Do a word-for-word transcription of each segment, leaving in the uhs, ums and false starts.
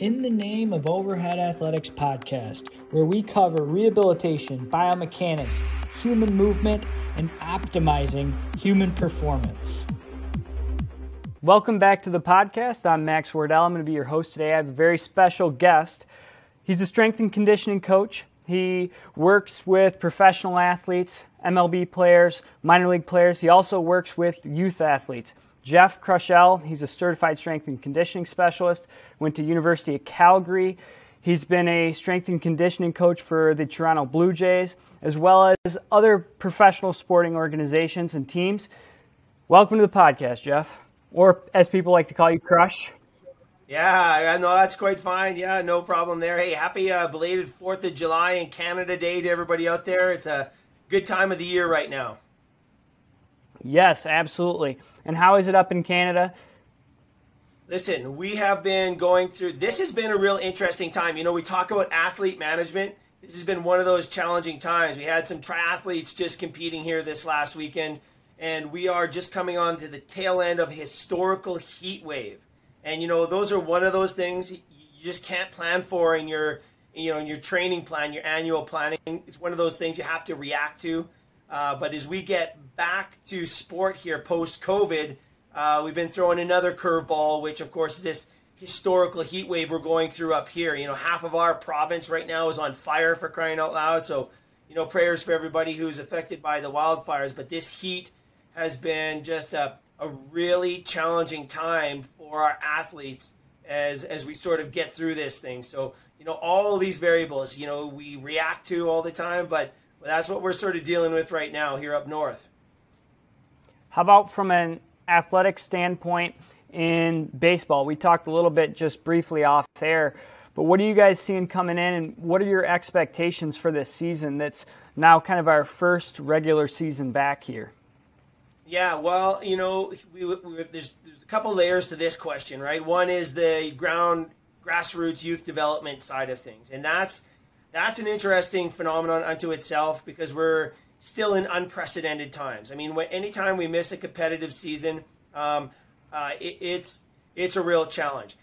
in the name of Overhead Athletics Podcast, where we cover rehabilitation, biomechanics, human movement, and optimizing human performance. Welcome back to the podcast. I'm Max Wardell. I'm going to be your host today. I have a very special guest. He's a strength and conditioning coach. He works with professional athletes, M L B players, minor league players. He also works with youth athletes. Jeff Krushel, he's a certified strength and conditioning specialist, went to University of Calgary. He's been a strength and conditioning coach for the Toronto Blue Jays, as well as other professional sporting organizations and teams. Welcome to the podcast, Jeff, or as people like to call you, Crush. Yeah, no, that's quite fine. Yeah, no problem there. Hey, happy uh, belated fourth of July and Canada Day to everybody out there. It's a good time of the year right now. Yes, absolutely. And how is it up in Canada? Listen, we have been going through, this has been a real interesting time. You know, we talk about athlete management. This has been one of those challenging times. We had some triathletes just competing here this last weekend, and we are just coming on to the tail end of a historical heat wave. And, you know, those are one of those things you just can't plan for in your, you know, in your training plan, your annual planning. It's one of those things you have to react to. Uh, but as we get back to sport here post-COVID, uh, we've been throwing another curveball, which, of course, is this historical heat wave we're going through up here. You know, half of our province right now is on fire, for crying out loud. So, you know, prayers for everybody who's affected by the wildfires. But this heat has been just a, a really challenging time for our athletes as as we sort of get through this thing. So, you know, all these variables, you know, we react to all the time, but that's what we're sort of dealing with right now here up north. How about from an athletic standpoint in baseball? We talked a little bit just briefly off air, but what are you guys seeing coming in, and what are your expectations for this season that's now kind of our first regular season back here? Yeah, well, you know, we, we, there's, there's a couple layers to this question, right? One is the ground grassroots youth development side of things, and that's That's an interesting phenomenon unto itself because we're still in unprecedented times. I mean, when, anytime we miss a competitive season, um, uh, it, it's it's a real challenge.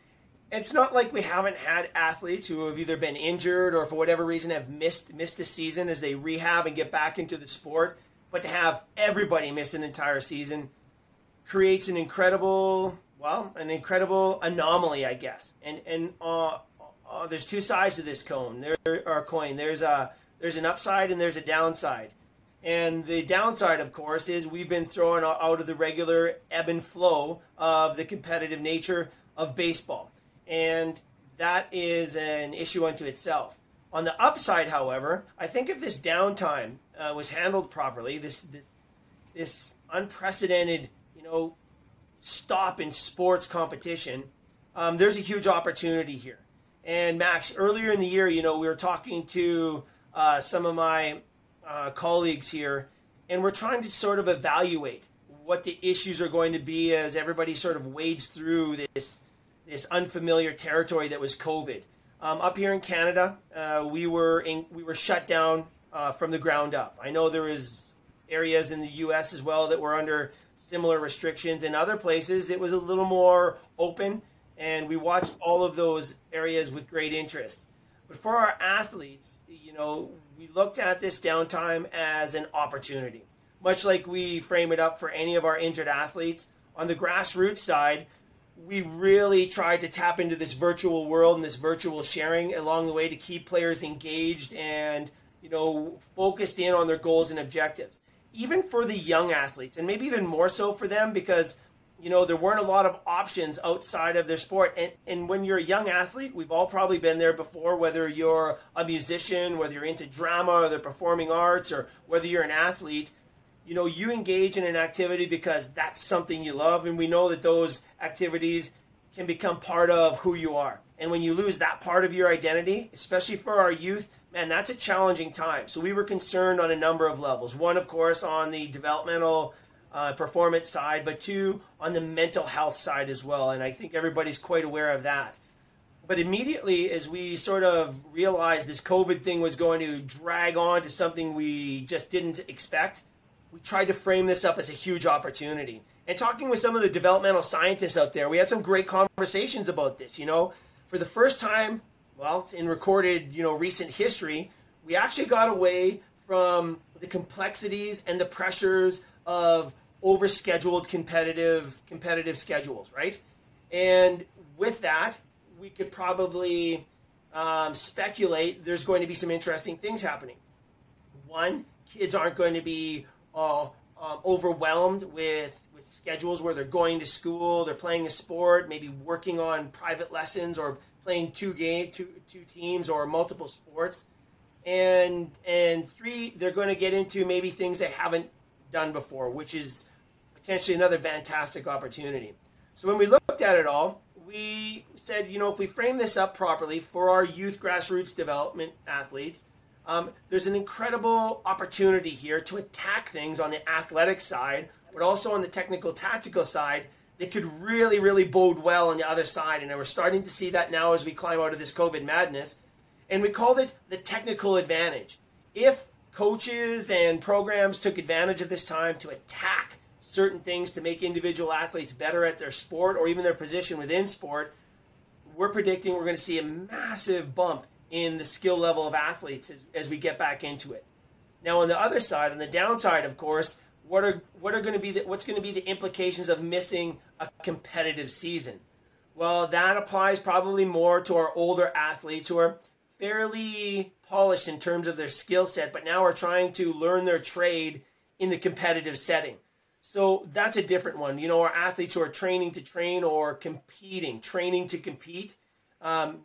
It's not like we haven't had athletes who have either been injured or for whatever reason have missed missed the season as they rehab and get back into the sport. But to have everybody miss an entire season creates an incredible, well, an incredible anomaly, I guess. And and uh, Uh, there's two sides to this cone. There are coin. There's a there's an upside and there's a downside, and the downside, of course, is we've been thrown out of the regular ebb and flow of the competitive nature of baseball, and that is an issue unto itself. On the upside, however, I think if this downtime uh, was handled properly, this this this unprecedented you know stop in sports competition, um, there's a huge opportunity here. And Max, earlier in the year, you know, we were talking to uh, some of my uh, colleagues here, and we're trying to sort of evaluate what the issues are going to be as everybody sort of wades through this this unfamiliar territory that was COVID. Um, up here in Canada, uh, we were in, we were shut down uh, from the ground up. I know there is areas in the U S as well that were under similar restrictions. In other places, it was a little more open. And we watched all of those areas with great interest. But for our athletes, you know, we looked at this downtime as an opportunity, much like we frame it up for any of our injured athletes. On the grassroots side, we really tried to tap into this virtual world and this virtual sharing along the way to keep players engaged and, you know, focused in on their goals and objectives. Even for the young athletes, and maybe even more so for them because you know, there weren't a lot of options outside of their sport. And and when you're a young athlete, we've all probably been there before, whether you're a musician, whether you're into drama or the performing arts, or whether you're an athlete, you know, you engage in an activity because that's something you love. And we know that those activities can become part of who you are. And when you lose that part of your identity, especially for our youth, man, that's a challenging time. So we were concerned on a number of levels. One, of course, on the developmental Uh, performance side, but two, on the mental health side as well. And I think everybody's quite aware of that. But immediately as we sort of realized this COVID thing was going to drag on to something we just didn't expect, we tried to frame this up as a huge opportunity. And talking with some of the developmental scientists out there, we had some great conversations about this. You know, for the first time, well, it's in recorded, you know, recent history, we actually got away from the complexities and the pressures of overscheduled competitive competitive schedules, right? And with that, we could probably um, speculate there's going to be some interesting things happening. One, kids aren't going to be uh, um, overwhelmed with, with schedules where they're going to school, they're playing a sport, maybe working on private lessons or playing two game, two two teams or multiple sports. And and three, they're going to get into maybe things they haven't done before, which is potentially another fantastic opportunity. So when we looked at it all, we said, you know, if we frame this up properly for our youth grassroots development athletes, um, there's an incredible opportunity here to attack things on the athletic side, but also on the technical tactical side that could really, really bode well on the other side. And we're starting to see that now as we climb out of this COVID madness. And we called it the technical advantage. If coaches and programs took advantage of this time to attack certain things to make individual athletes better at their sport or even their position within sport, we're predicting we're going to see a massive bump in the skill level of athletes as, as we get back into it. Now, on the other side, on the downside, of course, what are what are going to be the, what's going to be the implications of missing a competitive season? Well, that applies probably more to our older athletes who are fairly polished in terms of their skill set, but now are trying to learn their trade in the competitive setting. So that's a different one. You know, our athletes who are training to train or competing, training to compete, um,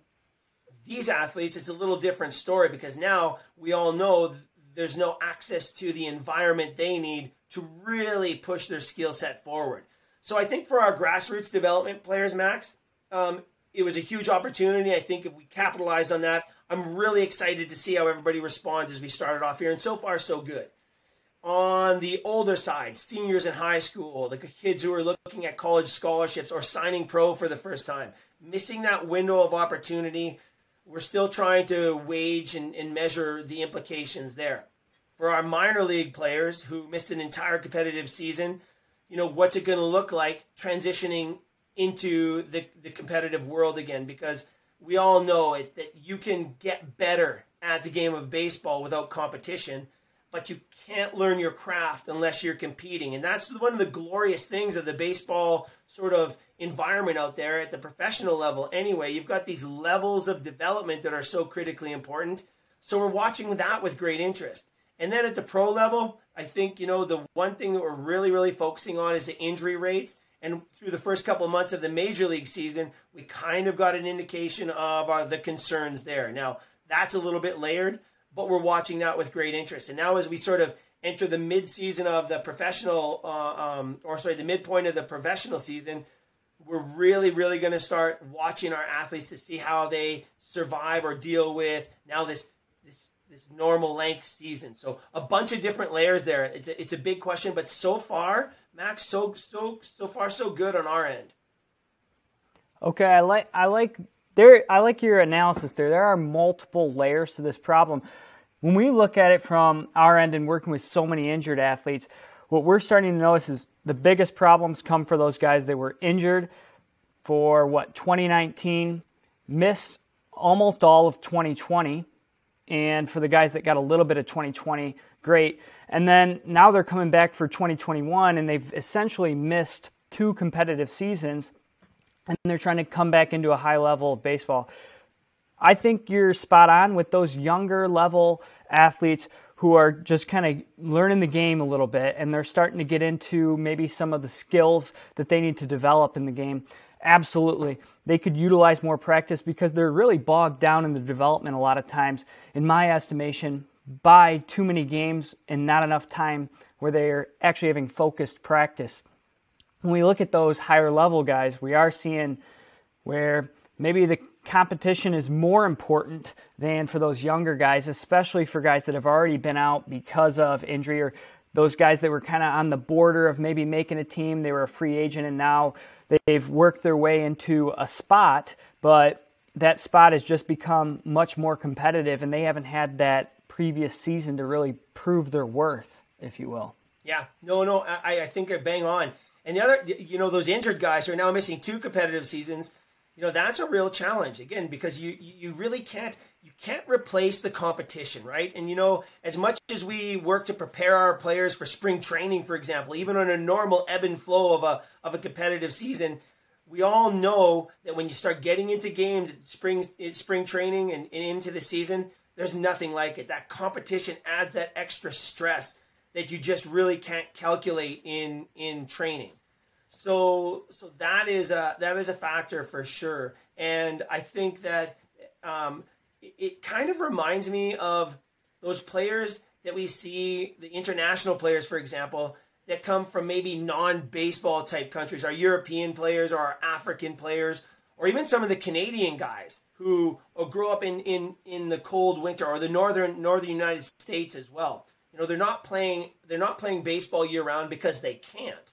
these athletes, it's a little different story because now we all know there's no access to the environment they need to really push their skill set forward. So I think for our grassroots development players, Max, um, it was a huge opportunity. I think if we capitalized on that, I'm really excited to see how everybody responds as we started off here. And so far, so good. On the older side, seniors in high school, the kids who are looking at college scholarships or signing pro for the first time, missing that window of opportunity, we're still trying to wage and, and measure the implications there. For our minor league players who missed an entire competitive season, you know, what's it going to look like transitioning into the, the competitive world again? Because we all know it, that you can get better at the game of baseball without competition, but you can't learn your craft unless you're competing. And that's one of the glorious things of the baseball sort of environment out there at the professional level. Anyway, you've got these levels of development that are so critically important. So we're watching that with great interest. And then at the pro level, I think, you know, the one thing that we're really, really focusing on is the injury rates. And through the first couple of months of the major league season, we kind of got an indication of uh, the concerns there. Now, that's a little bit layered, but we're watching that with great interest. And now as we sort of enter the mid-season of the professional, uh, um, or sorry, the midpoint of the professional season, we're really, really going to start watching our athletes to see how they survive or deal with now this this, this normal length season. So a bunch of different layers there. It's a, it's a big question, but so far, Max, so so so far so good on our end. Okay, I like I like. There, I like your analysis there. There are multiple layers to this problem. When we look at it from our end and working with so many injured athletes, what we're starting to notice is the biggest problems come for those guys that were injured for, what, twenty nineteen, missed almost all of twenty twenty, and for the guys that got a little bit of twenty twenty, great. And then now they're coming back for twenty twenty-one, and they've essentially missed two competitive seasons, and they're trying to come back into a high level of baseball. I think you're spot on with those younger level athletes who are just kind of learning the game a little bit, and they're starting to get into maybe some of the skills that they need to develop in the game. Absolutely. They could utilize more practice because they're really bogged down in the development a lot of times, in my estimation, by too many games and not enough time where they're actually having focused practice. When we look at those higher level guys, we are seeing where maybe the competition is more important than for those younger guys, especially for guys that have already been out because of injury, or those guys that were kind of on the border of maybe making a team. They were a free agent and now they've worked their way into a spot, but that spot has just become much more competitive and they haven't had that previous season to really prove their worth, if you will. Yeah, no, no, I, I think you're bang on. And the other, you know, those injured guys who are now missing two competitive seasons, you know, that's a real challenge, again, because you you really can't you can't replace the competition, right? And, you know, as much as we work to prepare our players for spring training, for example, even on a normal ebb and flow of a of a competitive season, we all know that when you start getting into games, spring spring training and, and into the season, there's nothing like it. That competition adds that extra stress that you just really can't calculate in in training. So so that is a that is a factor for sure. And I think that um, it, it kind of reminds me of those players that we see, the international players, for example, that come from maybe non-baseball type countries, our European players or our African players, or even some of the Canadian guys who grow up in, in, in the cold winter or the northern northern United States as well. You know, they're not playing they're not playing baseball year round because they can't.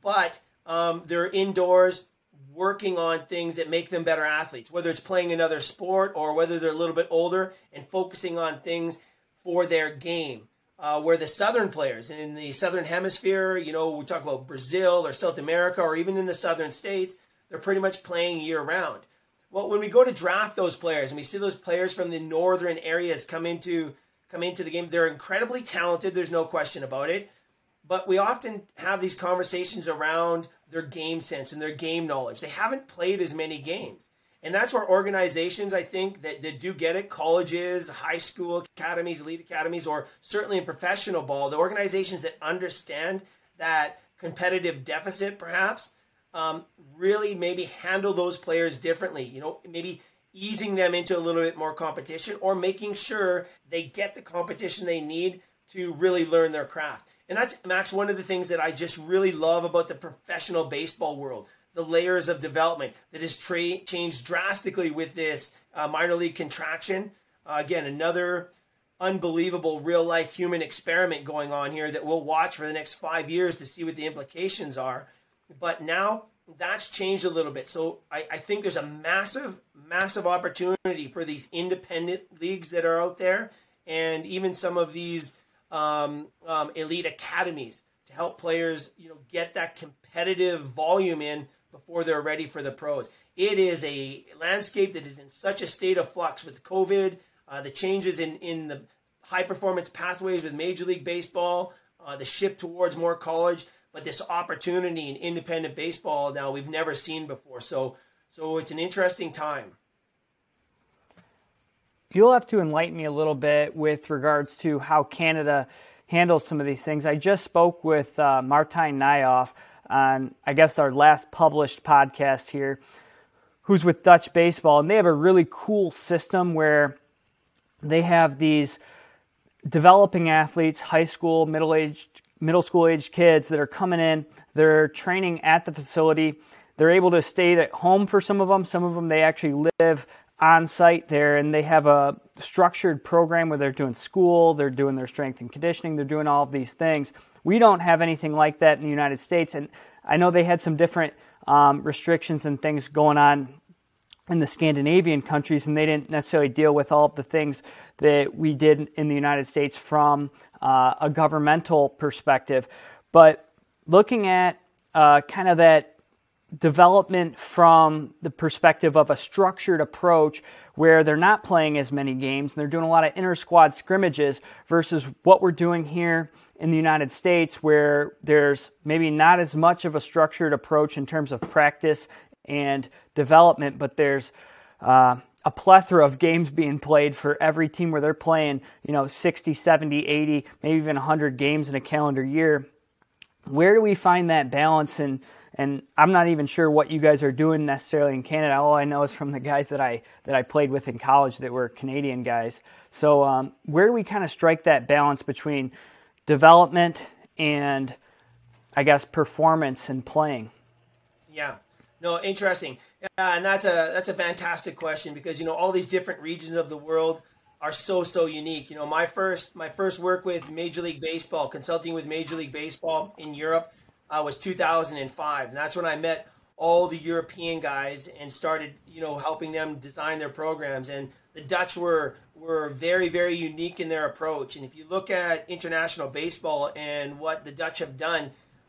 But um, they're indoors working on things that make them better athletes, whether it's playing another sport or whether they're a little bit older and focusing on things for their game. Uh, where the Southern players in the Southern Hemisphere, you know, we talk about Brazil or South America or even in the Southern states, they're pretty much playing year round. Well, when we go to draft those players and we see those players from the northern areas come into come into the game, they're incredibly talented. There's no question about it. But we often have these conversations around their game sense and their game knowledge. They haven't played as many games. And that's where organizations, I think, that, that do get it, colleges, high school academies, elite academies, or certainly in professional ball, the organizations that understand that competitive deficit perhaps um, really maybe handle those players differently, you know, maybe easing them into a little bit more competition or making sure they get the competition they need to really learn their craft. And that's, Max, one of the things that I just really love about the professional baseball world, the layers of development that has tra- changed drastically with this uh, minor league contraction. Uh, again, another unbelievable real-life human experiment going on here that we'll watch for the next five years to see what the implications are. But now that's changed a little bit. So I, I think there's a massive, massive opportunity for these independent leagues that are out there and even some of these um, um, elite academies to help players, you know, get that competitive volume in before they're ready for the pros. It is a landscape that is in such a state of flux with COVID, uh, the changes in, in the high-performance pathways with Major League Baseball, uh, the shift towards more college, but this opportunity in independent baseball now we've never seen before. So, so it's an interesting time. You'll have to enlighten me a little bit with regards to how Canada handles some of these things. I just spoke with uh, Martijn Nyoff on, I guess, our last published podcast here, who's with Dutch Baseball, and they have a really cool system where they have these developing athletes, high school, middle-aged, middle school-aged kids that are coming in. They're training at the facility. They're able to stay at home for some of them. Some of them, they actually live on site there, and they have a structured program where they're doing school, they're doing their strength and conditioning, they're doing all of these things. We don't have anything like that in the United States, and I know they had some different um, restrictions and things going on in the Scandinavian countries, and they didn't necessarily deal with all of the things that we did in the United States from uh, a governmental perspective. But looking at uh, kind of that development from the perspective of a structured approach where they're not playing as many games and they're doing a lot of inter-squad scrimmages versus what we're doing here in the United States where there's maybe not as much of a structured approach in terms of practice and development, but there's uh, a plethora of games being played for every team where they're playing, you know, sixty, seventy, eighty, maybe even one hundred games in a calendar year. Where do we find that balance? And And I'm not even sure what you guys are doing necessarily in Canada. All I know is from the guys that I that I played with in college that were Canadian guys. So um, where do we kind of strike that balance between development and, I guess, performance and playing? Yeah, no, interesting. Uh, and that's a that's a fantastic question because, you know, all these different regions of the world are so, so unique. You know, my first my first work with Major League Baseball, consulting with Major League Baseball in Europe, Uh, was two thousand five, and that's when I met all the European guys and started, you know, helping them design their programs. And the Dutch were were very, very unique in their approach. And if you look at international baseball and what the Dutch have done,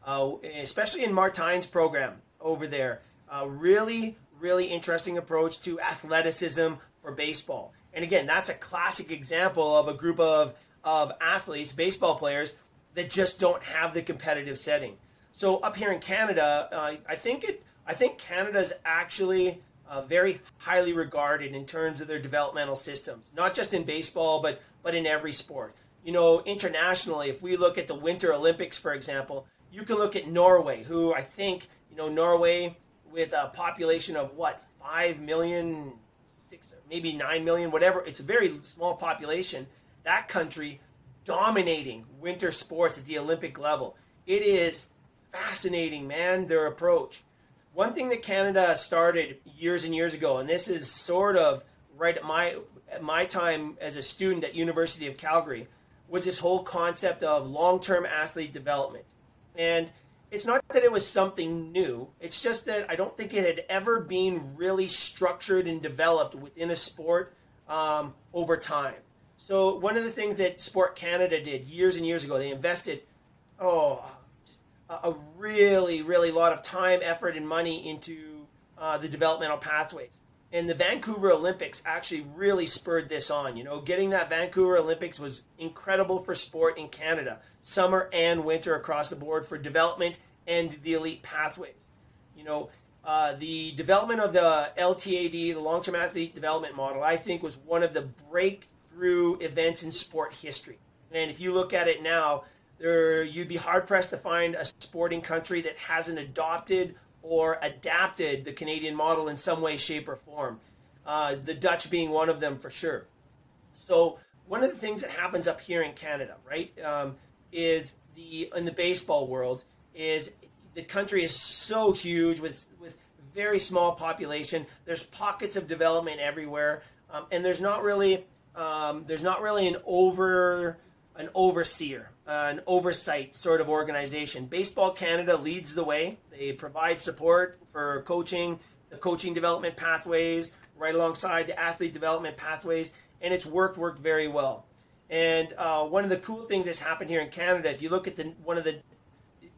uh, especially in Martijn's program over there, uh, really, really interesting approach to athleticism for baseball. And again, that's a classic example of a group of, of athletes, baseball players, that just don't have the competitive setting. So up here in Canada, uh, I think it. I think Canada is actually uh, very highly regarded in terms of their developmental systems, not just in baseball, but but in every sport. You know, internationally, if we look at the Winter Olympics, for example, you can look at Norway, who I think, you know, Norway with a population of what, five million, six, maybe nine million, whatever. It's a very small population. That country dominating winter sports at the Olympic level. It is fascinating, man, their approach. One thing that Canada started years and years ago, and this is sort of right at my at my time as a student at University of Calgary, was this whole concept of long-term athlete development. And it's not that it was something new. It's just that I don't think it had ever been really structured and developed within a sport um, over time. So one of the things that Sport Canada did years and years ago, they invested, oh, just a really, really lot of time, effort, and money into uh, the developmental pathways. And the Vancouver Olympics actually really spurred this on. You know, getting that Vancouver Olympics was incredible for sport in Canada, summer and winter across the board for development and the elite pathways. You know, uh, the development of the L T A D, the long-term athlete development model, I think was one of the breakthrough events in sport history. And if you look at it now, there you'd be hard-pressed to find a sporting country that hasn't adopted or adapted the Canadian model in some way, shape, or form, uh, the Dutch being one of them for sure. So one of the things that happens up here in Canada, right, um, is the in the baseball world is the country is so huge with with very small population. There's pockets of development everywhere, um, and there's not really um, there's not really an over an overseer. Uh, an oversight sort of organization. Baseball Canada leads the way. They provide support for coaching, the coaching development pathways, right alongside the athlete development pathways, and it's worked worked very well. And uh, one of the cool things that's happened here in Canada, if you look at the one of the,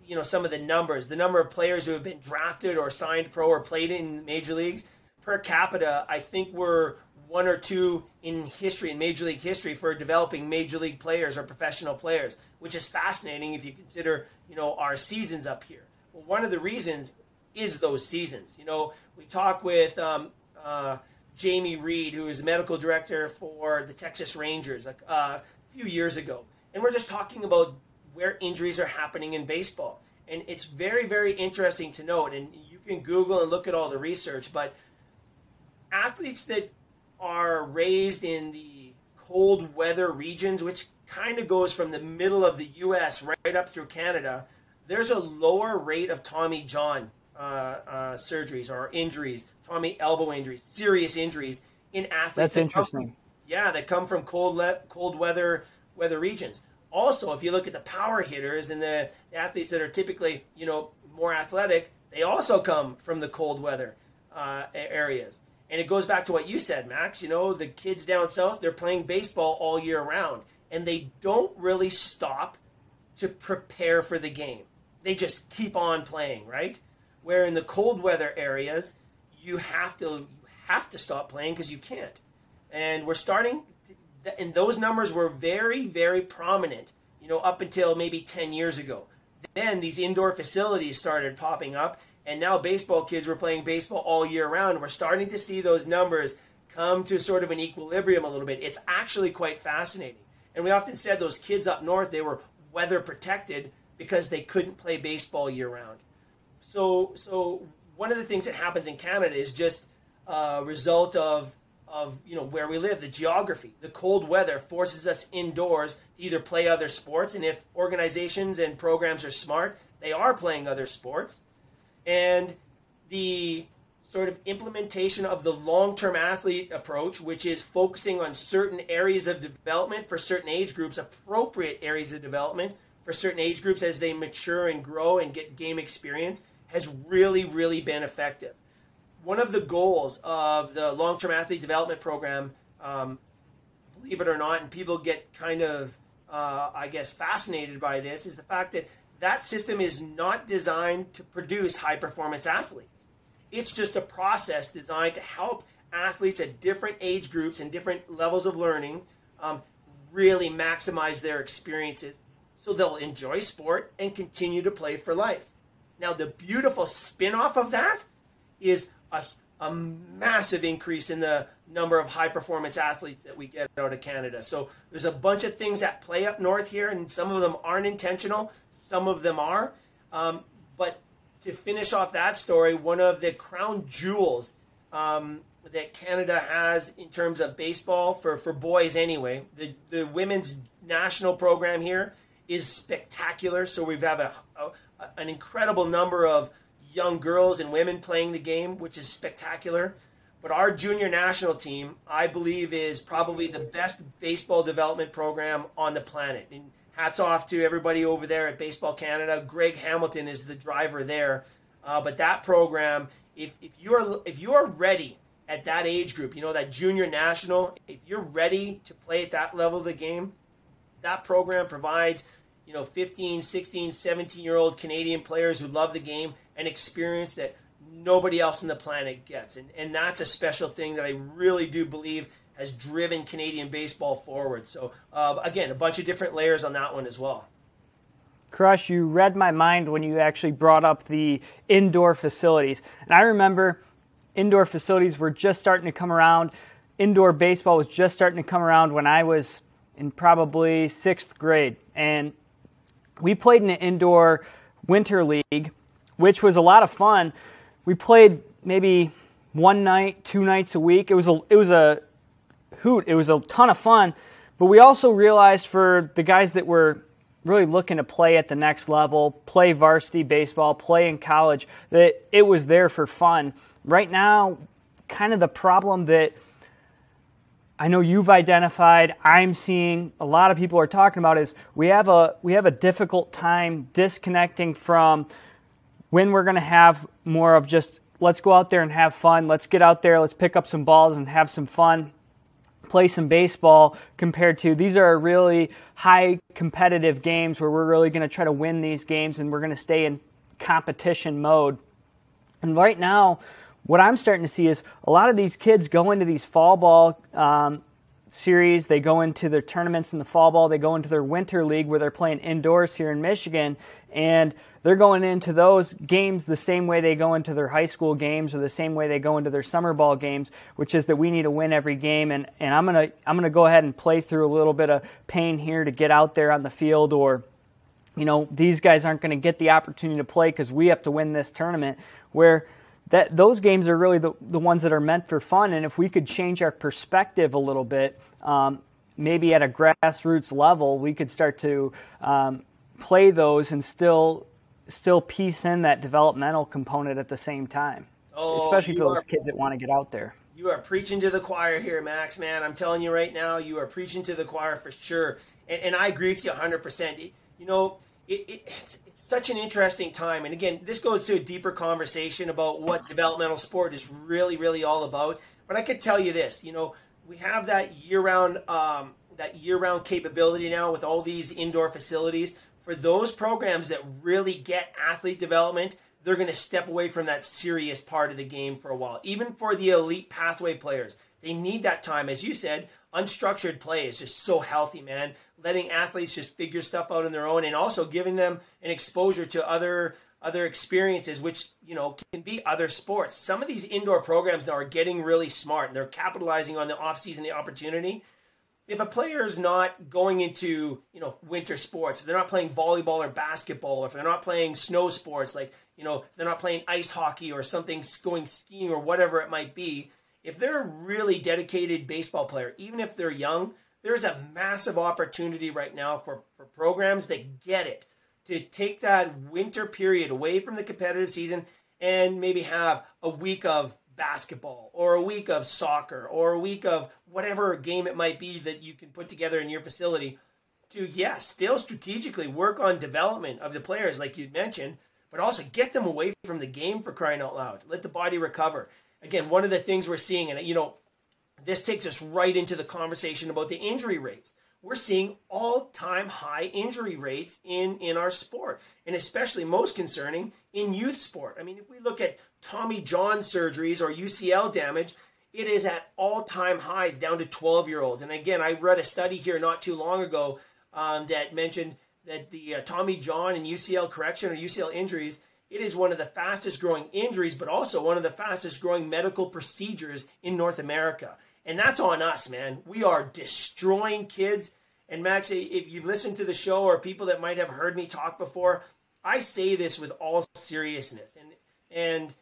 you know, some of the numbers, the number of players who have been drafted or signed pro or played in major leagues per capita, I think we're one or two in history, in Major League history, for developing Major League players or professional players, which is fascinating if you consider, you know, our seasons up here. Well, one of the reasons is those seasons. You know, we talk with um, uh, Jamie Reed, who is the medical director for the Texas Rangers uh, a few years ago, and we're just talking about where injuries are happening in baseball. And it's very, very interesting to note, and you can Google and look at all the research, but athletes that are raised in the cold weather regions, which kind of goes from the middle of the U S right up through Canada, there's a lower rate of Tommy John uh, uh, surgeries or injuries, Tommy elbow injuries, serious injuries in athletes. That's that interesting. Come, yeah, that come from cold le- cold weather weather regions. Also, if you look at the power hitters and the athletes that are typically, you know, more athletic, they also come from the cold weather uh, areas. And it goes back to what you said, Max. You know, the kids down south, they're playing baseball all year round, and they don't really stop to prepare for the game. They just keep on playing, right? Where in the cold weather areas, you have to you have to stop playing because you can't. And we're starting, to, and those numbers were very, very prominent, you know, up until maybe ten years ago. Then these indoor facilities started popping up, and now baseball kids were playing baseball all year round. We're starting to see those numbers come to sort of an equilibrium a little bit. It's actually quite fascinating. And we often said those kids up north, they were weather protected because they couldn't play baseball year round. So so one of the things that happens in Canada is just a result of, of you know, where we live, the geography. The cold weather forces us indoors to either play other sports, and if organizations and programs are smart, they are playing other sports. And the sort of implementation of the long-term athlete approach, which is focusing on certain areas of development for certain age groups, appropriate areas of development for certain age groups as they mature and grow and get game experience, has really, really been effective. One of the goals of the long-term athlete development program, um, believe it or not, and people get kind of, uh, I guess, fascinated by this, is the fact that that system is not designed to produce high-performance athletes. It's just a process designed to help athletes at different age groups and different levels of learning um, really maximize their experiences so they'll enjoy sport and continue to play for life. Now, the beautiful spin-off of that is a, a massive increase in the number of high-performance athletes that we get out of Canada. So there's a bunch of things that play up north here, and some of them aren't intentional, some of them are. Um, but to finish off that story, one of the crown jewels um, that Canada has in terms of baseball, for, for boys anyway, the, the women's national program here is spectacular. So we have a, a an incredible number of young girls and women playing the game, which is spectacular. But our junior national team, I believe, is probably the best baseball development program on the planet. And hats off to everybody over there at Baseball Canada. Greg Hamilton is the driver there. Uh, but that program, if if you're if you're ready at that age group, you know, that junior national, if you're ready to play at that level of the game, that program provides, you know, fifteen, sixteen, seventeen-year-old Canadian players who love the game an experience that nobody else on the planet gets. And, and that's a special thing that I really do believe has driven Canadian baseball forward. So, uh, again, a bunch of different layers on that one as well. Crush, you read my mind when you actually brought up the indoor facilities. And I remember indoor facilities were just starting to come around. Indoor baseball was just starting to come around when I was in probably sixth grade. And we played in an indoor winter league, which was a lot of fun. We played maybe one night, two nights a week. It was a, it was a hoot. It was a ton of fun. But we also realized for the guys that were really looking to play at the next level, play varsity baseball, play in college, that it was there for fun. Right now, kind of the problem that I know you've identified, I'm seeing a lot of people are talking about, is we have a we have a difficult time disconnecting from when we're going to have more of just, let's go out there and have fun, let's get out there, let's pick up some balls and have some fun, play some baseball, compared to these are really high competitive games where we're really going to try to win these games and we're going to stay in competition mode. And right now, what I'm starting to see is a lot of these kids go into these fall ball um, series, they go into their tournaments in the fall ball, they go into their winter league where they're playing indoors here in Michigan, and they're going into those games the same way they go into their high school games or the same way they go into their summer ball games, which is that we need to win every game, and, and I'm gonna I'm gonna go ahead and play through a little bit of pain here to get out there on the field, or, you know, these guys aren't going to get the opportunity to play because we have to win this tournament, where that those games are really the, the ones that are meant for fun. And if we could change our perspective a little bit, um, maybe at a grassroots level, we could start to um, play those and still still piece in that developmental component at the same time, oh, especially for those are, kids that want to get out there. You are preaching to the choir here, Max, man. I'm telling you right now, you are preaching to the choir for sure. And, and I agree with you one hundred percent. You know, It, it, it's, it's such an interesting time. And again, this goes to a deeper conversation about what developmental sport is really, really all about. But I could tell you this, you know, we have that year-round um, that year-round capability now with all these indoor facilities. For those programs that really get athlete development, they're going to step away from that serious part of the game for a while. Even for the elite pathway players, they need that time. As you said, unstructured play is just so healthy, man. Letting athletes just figure stuff out on their own, and also giving them an exposure to other other experiences, which, you know, can be other sports. Some of these indoor programs now are getting really smart, and they're capitalizing on the off-season opportunity. If a player is not going into, you know, winter sports, if they're not playing volleyball or basketball, or if they're not playing snow sports, like, you know, if they're not playing ice hockey or something, going skiing or whatever it might be, if they're a really dedicated baseball player, even if they're young, there's a massive opportunity right now for, for programs that get it to take that winter period away from the competitive season and maybe have a week of basketball or a week of soccer or a week of whatever game it might be that you can put together in your facility to, yes, still strategically work on development of the players like you mentioned, but also get them away from the game, for crying out loud. Let the body recover. Again, one of the things we're seeing, and, you know, this takes us right into the conversation about the injury rates. we're seeing all-time high injury rates in, in our sport, and especially most concerning in youth sport. I mean, if we look at Tommy John surgeries or U C L damage, it is at all-time highs down to twelve-year-olds. And again, I read a study here not too long ago um, that mentioned that the uh, Tommy John and U C L correction or U C L injuries, it is one of the fastest-growing injuries, but also one of the fastest-growing medical procedures in North America. And that's on us, man. We are destroying kids. And Max, if you've listened to the show or people that might have heard me talk before, I say this with all seriousness. And and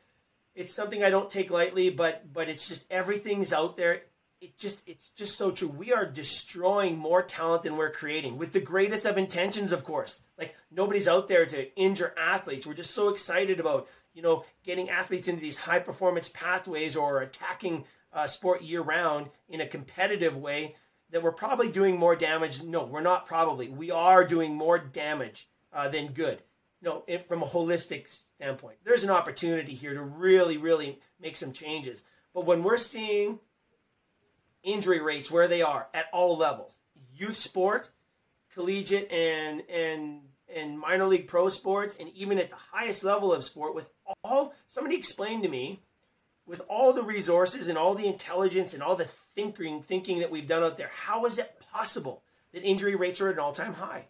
it's something I don't take lightly, but but it's just everything's out there. It just it's just so true. We are destroying more talent than we're creating, with the greatest of intentions, of course. Like, nobody's out there to injure athletes. We're just so excited about, you know, getting athletes into these high performance pathways or attacking Uh, sport year-round in a competitive way that we're probably doing more damage. No, we're not probably. We are doing more damage uh, than good. No, it, from a holistic standpoint, there's an opportunity here to really, really make some changes. But when we're seeing injury rates where they are at all levels, youth sport, collegiate and and and minor league pro sports, and even at the highest level of sport, with all, somebody explained to me, with all the resources and all the intelligence and all the thinking thinking that we've done out there, how is it possible that injury rates are at an all-time high?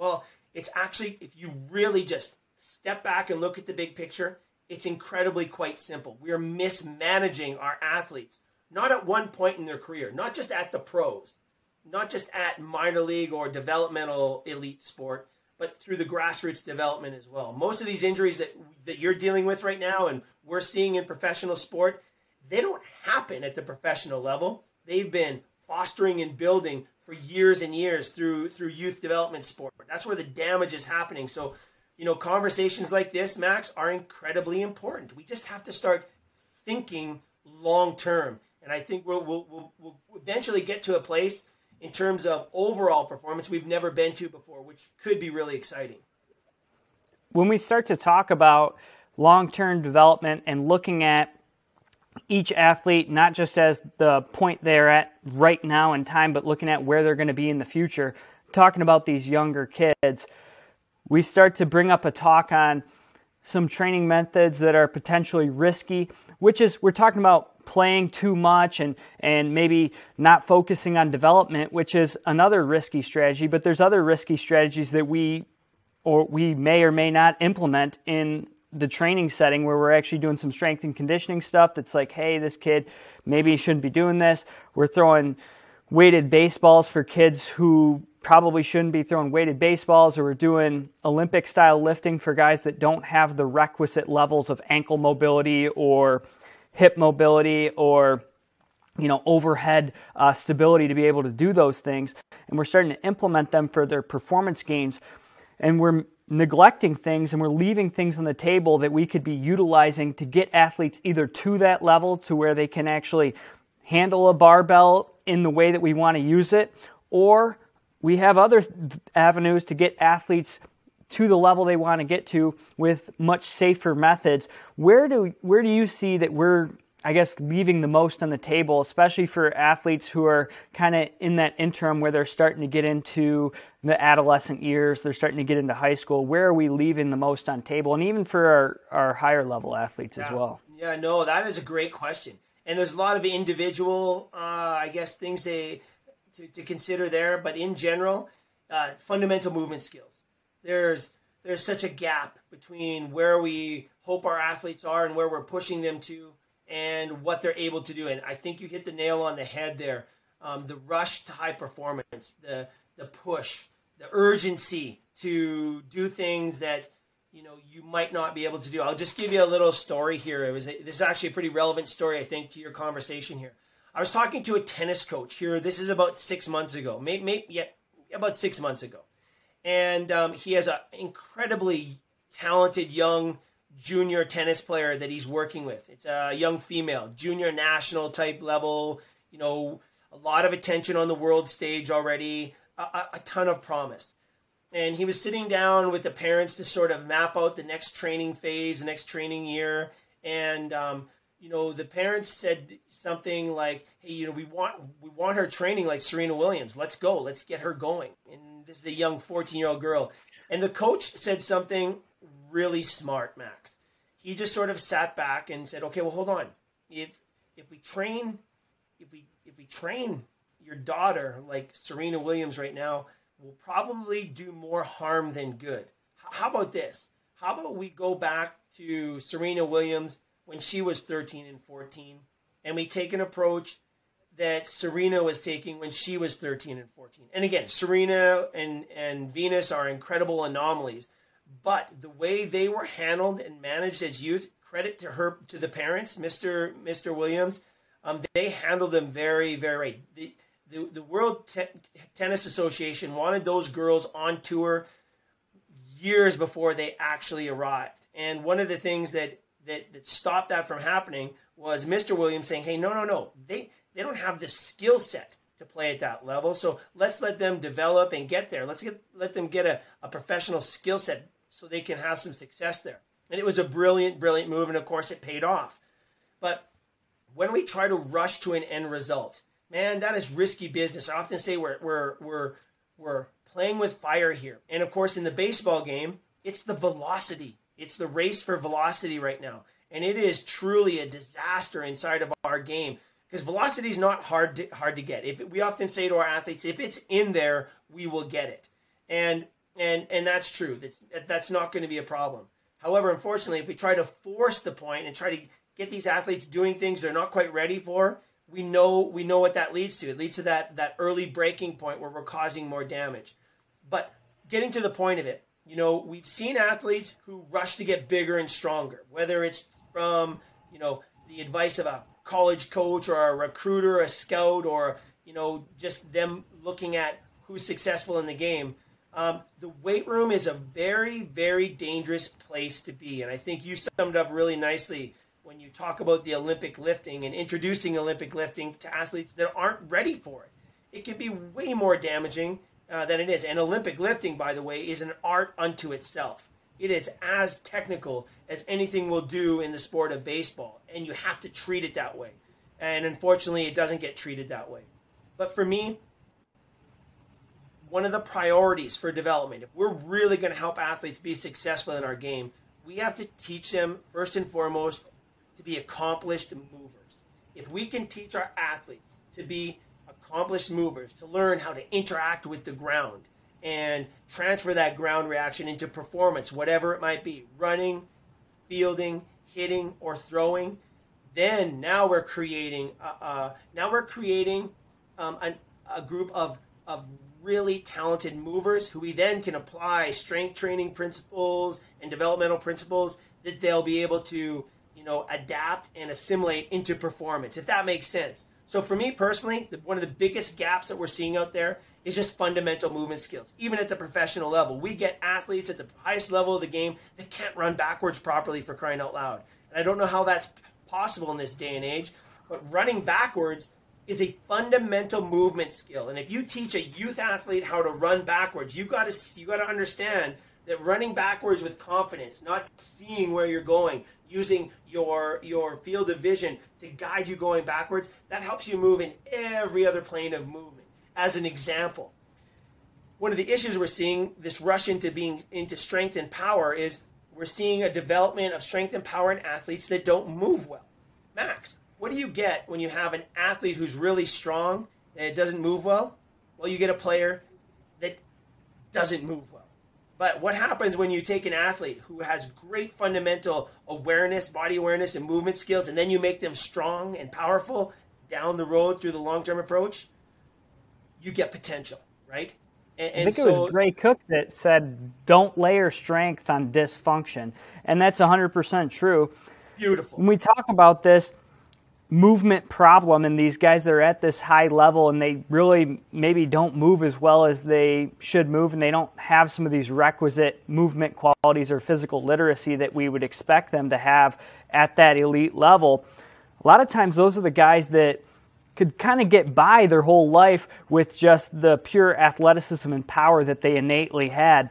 Well, it's actually, if you really just step back and look at the big picture, it's incredibly quite simple. We are mismanaging our athletes, not at one point in their career, not just at the pros, not just at minor league or developmental elite sport, but through the grassroots development as well. Most of these injuries that that you're dealing with right now and we're seeing in professional sport, they don't happen at the professional level. They've been fostering and building for years and years through through youth development sport. That's where the damage is happening. So, you know, conversations like this, Max, are incredibly important. We just have to start thinking long term. And I think we'll, we'll, we'll, we'll eventually get to a place in terms of overall performance we've never been to before, which could be really exciting. When we start to talk about long-term development and looking at each athlete, not just as the point they're at right now in time, but looking at where they're going to be in the future, talking about these younger kids, we start to bring up a talk on some training methods that are potentially risky, which is, we're talking about playing too much and, and maybe not focusing on development, which is another risky strategy. But there's other risky strategies that we or we may or may not implement in the training setting, where we're actually doing some strength and conditioning stuff that's like, hey, this kid maybe shouldn't be doing this. We're throwing weighted baseballs for kids who probably shouldn't be throwing weighted baseballs, or we're doing Olympic-style lifting for guys that don't have the requisite levels of ankle mobility or hip mobility or, you know, overhead uh, stability to be able to do those things. And we're starting to implement them for their performance gains. And we're neglecting things, and we're leaving things on the table that we could be utilizing to get athletes either to that level to where they can actually handle a barbell in the way that we want to use it, or we have other avenues to get athletes to the level they want to get to with much safer methods. Where do where do you see that we're, I guess, leaving the most on the table, especially for athletes who are kind of in that interim where they're starting to get into the adolescent years, they're starting to get into high school? Where are we leaving the most on table? And even for our, our higher level athletes yeah. as well. Yeah, no, that is a great question. And there's a lot of individual, uh, I guess, things they, to, to consider there. But in general, uh, fundamental movement skills. There's there's such a gap between where we hope our athletes are and where we're pushing them to and what they're able to do. And I think you hit the nail on the head there. Um, the rush to high performance, the the push, the urgency to do things that, you know, you might not be able to do. I'll just give you a little story here. It was a, this is actually a pretty relevant story, I think, to your conversation here. I was talking to a tennis coach here. This is about six months ago. Maybe, maybe yeah, about six months ago. And um, he has an incredibly talented young junior tennis player that he's working with. It's a young female, junior national type level, you know, a lot of attention on the world stage already, a, a ton of promise. And he was sitting down with the parents to sort of map out the next training phase, the next training year. And, um, you know, the parents said something like, hey, you know, we want we want her training like Serena Williams. Let's go. Let's get her going. And this is a young fourteen-year-old girl. And the coach said something really smart, Max. He just sort of sat back and said, okay, well, hold on. If if we train if we if we train your daughter like Serena Williams right now, we'll probably do more harm than good. H- how about this? How about we go back to Serena Williams when she was thirteen and fourteen, and we take an approach that Serena was taking when she was thirteen and fourteen. And again, Serena and, and Venus are incredible anomalies, but the way they were handled and managed as youth, credit to her, to the parents, Mister Mister Williams, um, they handled them very, very right. The, the, the World T- Tennis Association wanted those girls on tour years before they actually arrived. And one of the things that That, that stopped that from happening was Mister Williams saying, hey, no, no, no, they they don't have the skill set to play at that level. So let's let them develop and get there. Let's get, let them get a, a professional skill set so they can have some success there. And it was a brilliant, brilliant move. And of course, it paid off. But when we try to rush to an end result, man, that is risky business. I often say we're we're we're we're playing with fire here. And of course, in the baseball game, it's the velocity. It's the race for velocity right now. And it is truly a disaster inside of our game because velocity is not hard to, hard to get. If we often say to our athletes, if it's in there, we will get it. And and and that's true. That's, that's not going to be a problem. However, unfortunately, if we try to force the point and try to get these athletes doing things they're not quite ready for, we know we know what that leads to. It leads to that, that early breaking point where we're causing more damage. But getting to the point of it, you know, we've seen athletes who rush to get bigger and stronger, whether it's from, you know, the advice of a college coach or a recruiter, a scout, or, you know, just them looking at who's successful in the game. Um, the weight room is a very, very dangerous place to be. And I think you summed up really nicely when you talk about the Olympic lifting and introducing Olympic lifting to athletes that aren't ready for it. It can be way more damaging Uh, than it is. And Olympic lifting, by the way, is an art unto itself. It is as technical as anything we'll do in the sport of baseball, and you have to treat it that way. And unfortunately, it doesn't get treated that way. But for me, one of the priorities for development, if we're really going to help athletes be successful in our game, we have to teach them, first and foremost, to be accomplished movers. If we can teach our athletes to be accomplished movers, to learn how to interact with the ground and transfer that ground reaction into performance, whatever it might be, running, fielding, hitting, or throwing, then now we're creating uh, uh, now we're creating um, an, a group of, of really talented movers who we then can apply strength training principles and developmental principles that they'll be able to, you know, adapt and assimilate into performance, if that makes sense. So for me personally, the, one of the biggest gaps that we're seeing out there is just fundamental movement skills, even at the professional level. We get athletes at the highest level of the game that can't run backwards properly, for crying out loud. And I don't know how that's possible in this day and age, but running backwards is a fundamental movement skill. And if you teach a youth athlete how to run backwards, you've got to, you got to understand that running backwards with confidence, not seeing where you're going, using your your field of vision to guide you going backwards, that helps you move in every other plane of movement. As an example, one of the issues we're seeing, this rush into being into strength and power, is we're seeing a development of strength and power in athletes that don't move well. Max, what do you get when you have an athlete who's really strong and doesn't move well? Well, you get a player that doesn't move well. But what happens when you take an athlete who has great fundamental awareness, body awareness, and movement skills, and then you make them strong and powerful down the road through the long-term approach? You get potential, right? And, and I think so, it was Gray Cook that said, don't layer strength on dysfunction. And that's one hundred percent true. Beautiful. When we talk about this movement problem and these guys that are at this high level and they really maybe don't move as well as they should move and they don't have some of these requisite movement qualities or physical literacy that we would expect them to have at that elite level, a lot of times those are the guys that could kind of get by their whole life with just the pure athleticism and power that they innately had.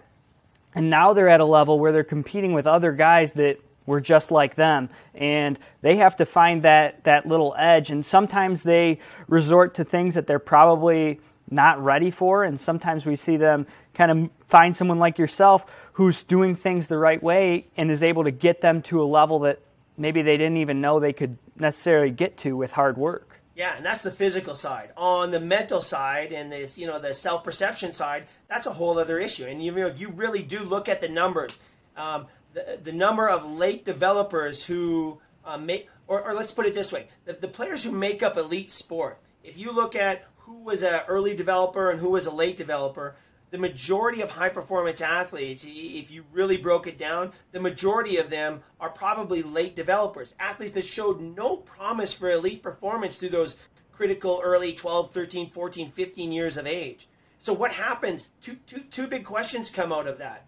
And now they're at a level where they're competing with other guys that we're just like them. And they have to find that, that little edge. And sometimes they resort to things that they're probably not ready for. And sometimes we see them kind of find someone like yourself who's doing things the right way and is able to get them to a level that maybe they didn't even know they could necessarily get to with hard work. Yeah, and that's the physical side. On the mental side and this, you know, the self-perception side, that's a whole other issue. And you know, you really do look at the numbers. Um, the, the number of late developers who uh, make, or, or let's put it this way, the, the players who make up elite sport, if you look at who was an early developer and who was a late developer, the majority of high-performance athletes, if you really broke it down, the majority of them are probably late developers, athletes that showed no promise for elite performance through those critical early twelve, thirteen, fourteen, fifteen years of age. So what happens? Two, two, two big questions come out of that.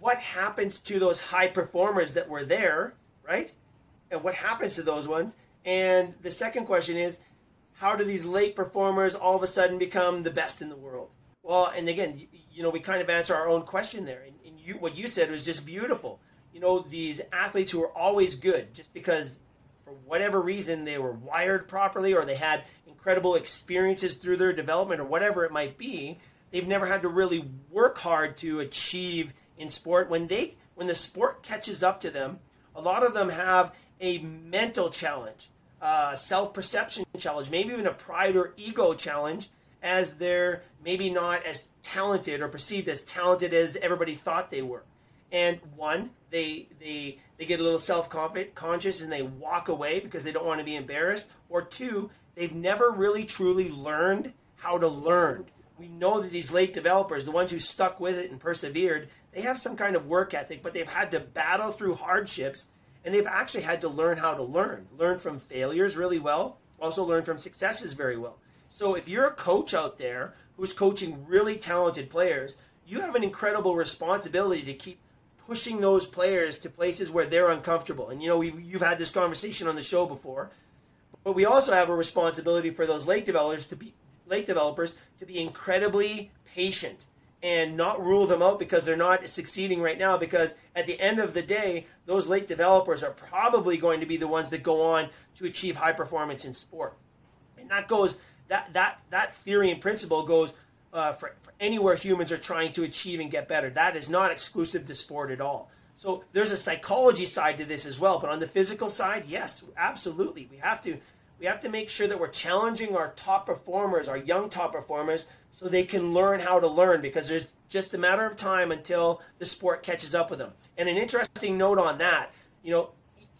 What happens to those high performers that were there, right? And what happens to those ones? And the second question is, how do these late performers all of a sudden become the best in the world? Well, and again, you know, we kind of answer our own question there. And, and you, what you said was just beautiful. You know, these athletes who are always good just because for whatever reason they were wired properly or they had incredible experiences through their development or whatever it might be, they've never had to really work hard to achieve in sport. When they, when the sport catches up to them, a lot of them have a mental challenge, a self-perception challenge, maybe even a pride or ego challenge, as they're maybe not as talented or perceived as talented as everybody thought they were. And one, they they they get a little self-conscious and they walk away because they don't want to be embarrassed. Or two, they've never really truly learned how to learn. We know that these late developers, the ones who stuck with it and persevered, they have some kind of work ethic, but they've had to battle through hardships and they've actually had to learn how to learn. Learn from failures really well, also learn from successes very well. So if you're a coach out there who's coaching really talented players, you have an incredible responsibility to keep pushing those players to places where they're uncomfortable. And, you know, we've, you've had this conversation on the show before, but we also have a responsibility for those late developers to be late developers to be incredibly patient and not rule them out because they're not succeeding right now, because at the end of the day, those late developers are probably going to be the ones that go on to achieve high performance in sport. And that goes... That that that theory and principle goes uh, for, for anywhere humans are trying to achieve and get better. That is not exclusive to sport at all. So there's a psychology side to this as well. But on the physical side, yes, absolutely. We have to we have to make sure that we're challenging our top performers, our young top performers, so they can learn how to learn, because there's just a matter of time until the sport catches up with them. And an interesting note on that, you know,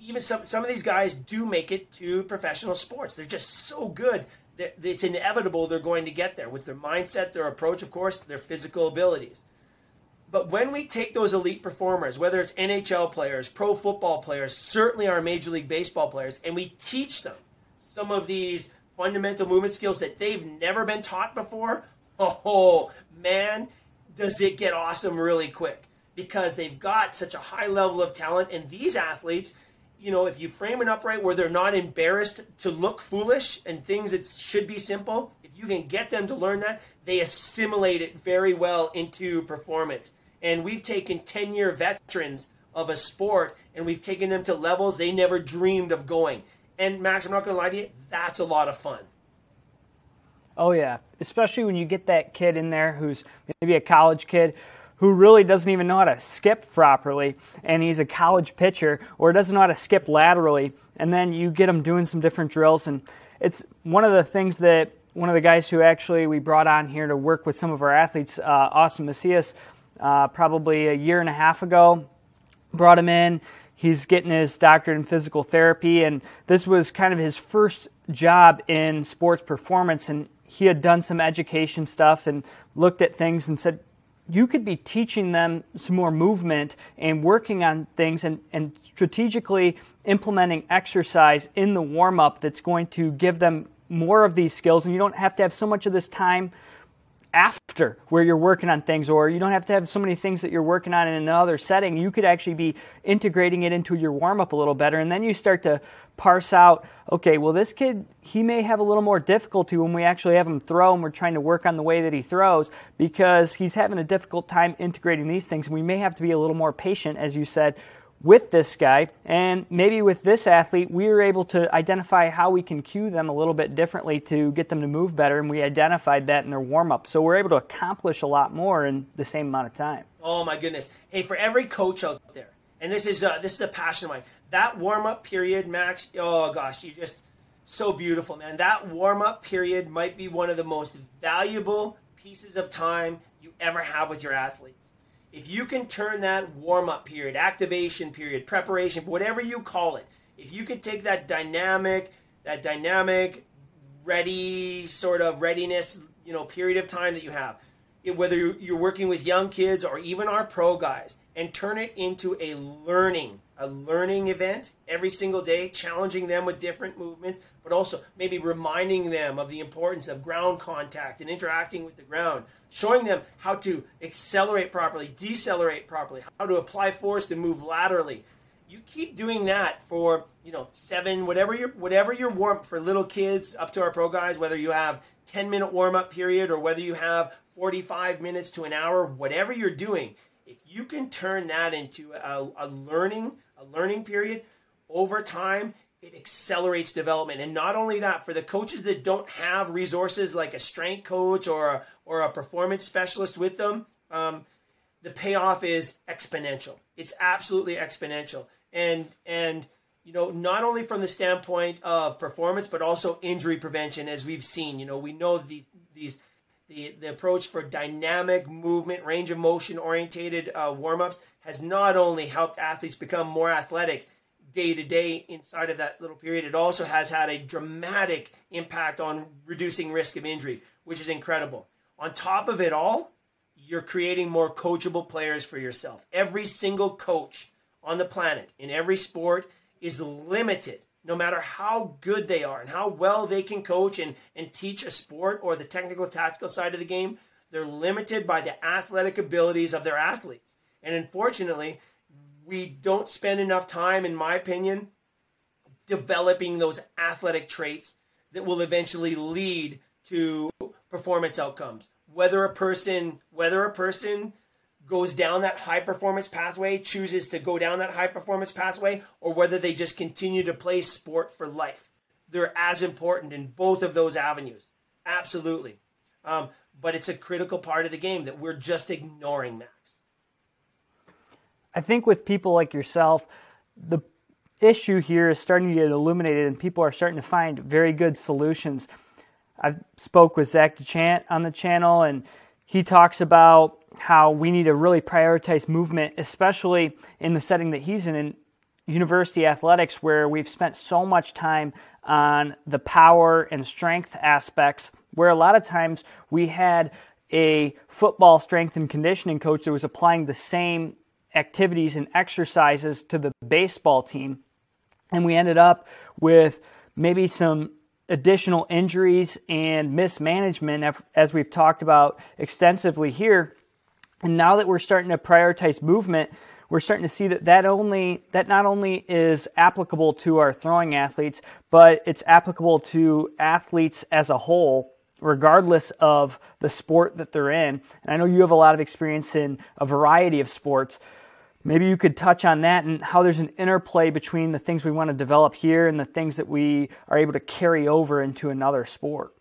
even some some of these guys do make it to professional sports. They're just so good. It's inevitable they're going to get there with their mindset, their approach, of course, their physical abilities. But when we take those elite performers, whether it's N H L players, pro football players, certainly our Major League Baseball players, and we teach them some of these fundamental movement skills that they've never been taught before, oh, man, does it get awesome really quick, because they've got such a high level of talent. And these athletes, you know, if you frame it up right where they're not embarrassed to look foolish and things that should be simple, if you can get them to learn that, they assimilate it very well into performance. And we've taken ten-year veterans of a sport and we've taken them to levels they never dreamed of going. And Max, I'm not going to lie to you, that's a lot of fun. Oh, yeah, especially when you get that kid in there who's maybe a college kid who really doesn't even know how to skip properly, and he's a college pitcher, or doesn't know how to skip laterally, and then you get him doing some different drills. And it's one of the things that one of the guys who actually we brought on here to work with some of our athletes, uh, Austin Macias, uh, probably a year and a half ago, brought him in. He's getting his doctorate in physical therapy, and this was kind of his first job in sports performance, and he had done some education stuff and looked at things and said, you could be teaching them some more movement and working on things and, and strategically implementing exercise in the warm-up that's going to give them more of these skills, and you don't have to have so much of this time after where you're working on things, or you don't have to have so many things that you're working on in another setting. You could actually be integrating it into your warm-up a little better, and then you start to parse out, okay, well, this kid, he may have a little more difficulty when we actually have him throw and we're trying to work on the way that he throws, because he's having a difficult time integrating these things. We may have to be a little more patient, as you said, with this guy, and maybe with this athlete, we were able to identify how we can cue them a little bit differently to get them to move better, and we identified that in their warm-up. So we're able to accomplish a lot more in the same amount of time. Oh, my goodness. Hey, for every coach out there, and this is uh, this is a passion of mine, that warm-up period, Max, oh, gosh, you just so beautiful, man. That warm-up period might be one of the most valuable pieces of time you ever have with your athletes. If you can turn that warm-up period, activation period, preparation, whatever you call it, if you can take that dynamic, that dynamic, ready sort of readiness, you know, period of time that you have, whether you're working with young kids or even our pro guys, and turn it into a learning, a learning event every single day, challenging them with different movements, but also maybe reminding them of the importance of ground contact and interacting with the ground, showing them how to accelerate properly, decelerate properly, how to apply force to move laterally. You keep doing that for, you know, seven, whatever your whatever your warm for little kids up to our pro guys, whether you have ten minute warm-up period or whether you have forty-five minutes to an hour, whatever you're doing, if you can turn that into a, a learning, a learning period, over time, it accelerates development. And not only that, for the coaches that don't have resources like a strength coach or a, or a performance specialist with them, um, the payoff is exponential. It's absolutely exponential. And, and you know, not only from the standpoint of performance, but also injury prevention, as we've seen. You know, we know these these The, the approach for dynamic movement, range of motion orientated uh, warm-ups has not only helped athletes become more athletic day to day inside of that little period, it also has had a dramatic impact on reducing risk of injury, which is incredible. On top of it all, you're creating more coachable players for yourself. Every single coach on the planet in every sport is limited, no matter how good they are and how well they can coach and, and teach a sport or the technical tactical side of the game, they're limited by the athletic abilities of their athletes. And unfortunately, we don't spend enough time, in my opinion, developing those athletic traits that will eventually lead to performance outcomes. Whether a person, whether a person goes down that high performance pathway, chooses to go down that high performance pathway, or whether they just continue to play sport for life. They're as important in both of those avenues. Absolutely. Um, but it's a critical part of the game that we're just ignoring, Max. I think with people like yourself, the issue here is starting to get illuminated and people are starting to find very good solutions. I spoke with Zach DeChant on the channel, and he talks about how we need to really prioritize movement, especially in the setting that he's in, in university athletics, where we've spent so much time on the power and strength aspects, where a lot of times we had a football strength and conditioning coach that was applying the same activities and exercises to the baseball team. And we ended up with maybe some additional injuries and mismanagement, as we've talked about extensively here. And now that we're starting to prioritize movement, we're starting to see that that only that not only is applicable to our throwing athletes, but it's applicable to athletes as a whole, regardless of the sport that they're in. And I know you have a lot of experience in a variety of sports. Maybe you could touch on that and how there's an interplay between the things we want to develop here and the things that we are able to carry over into another sport.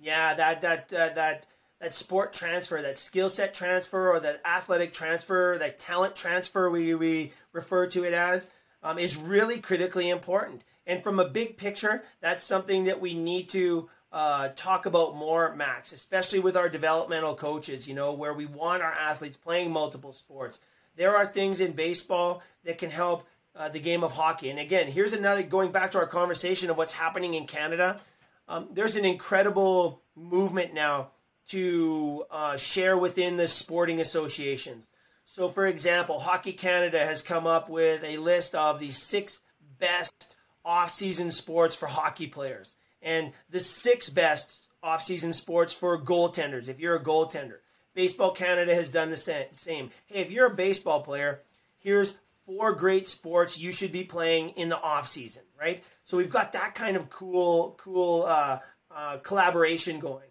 Yeah, that that that that. that sport transfer, that skill set transfer, or that athletic transfer, that talent transfer we, we refer to it as, um, is really critically important. And from a big picture, that's something that we need to uh, talk about more, Max, especially with our developmental coaches, you know, where we want our athletes playing multiple sports. There are things in baseball that can help uh, the game of hockey. And again, here's another, going back to our conversation of what's happening in Canada, um, there's an incredible movement now to uh, share within the sporting associations. So, for example, Hockey Canada has come up with a list of the six best off-season sports for hockey players and the six best off-season sports for goaltenders, if you're a goaltender. Baseball Canada has done the same. Hey, if you're a baseball player, here's four great sports you should be playing in the off-season, right? So we've got that kind of cool, cool uh, uh, collaboration going.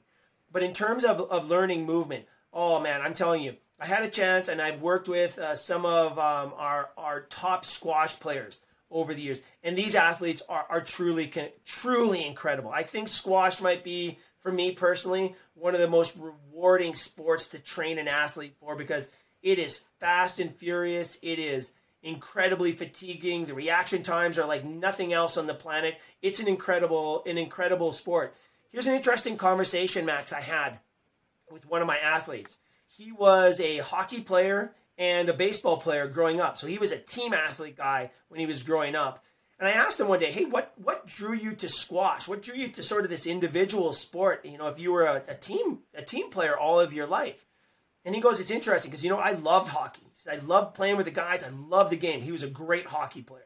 But in terms of, of learning movement, oh man, I'm telling you, I had a chance, and I've worked with uh, some of um, our our top squash players over the years, and these athletes are are truly truly incredible. I think squash might be, for me personally, one of the most rewarding sports to train an athlete for, because it is fast and furious. It is incredibly fatiguing. The reaction times are like nothing else on the planet. It's an incredible an incredible sport. Here's an interesting conversation, Max, I had with one of my athletes. He was a hockey player and a baseball player growing up. So he was a team athlete guy when he was growing up. And I asked him one day, hey, what, what drew you to squash? What drew you to sort of this individual sport? You know, if you were a, a team, a team player all of your life. And he goes, it's interesting because, you know, I loved hockey. I loved playing with the guys. I loved the game. He was a great hockey player.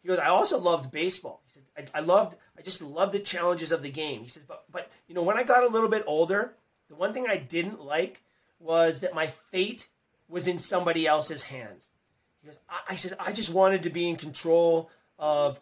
He goes, I also loved baseball. He said, I, I loved, I just loved the challenges of the game. He says, but, but, you know, when I got a little bit older, the one thing I didn't like was that my fate was in somebody else's hands. He goes, I, I said, I just wanted to be in control of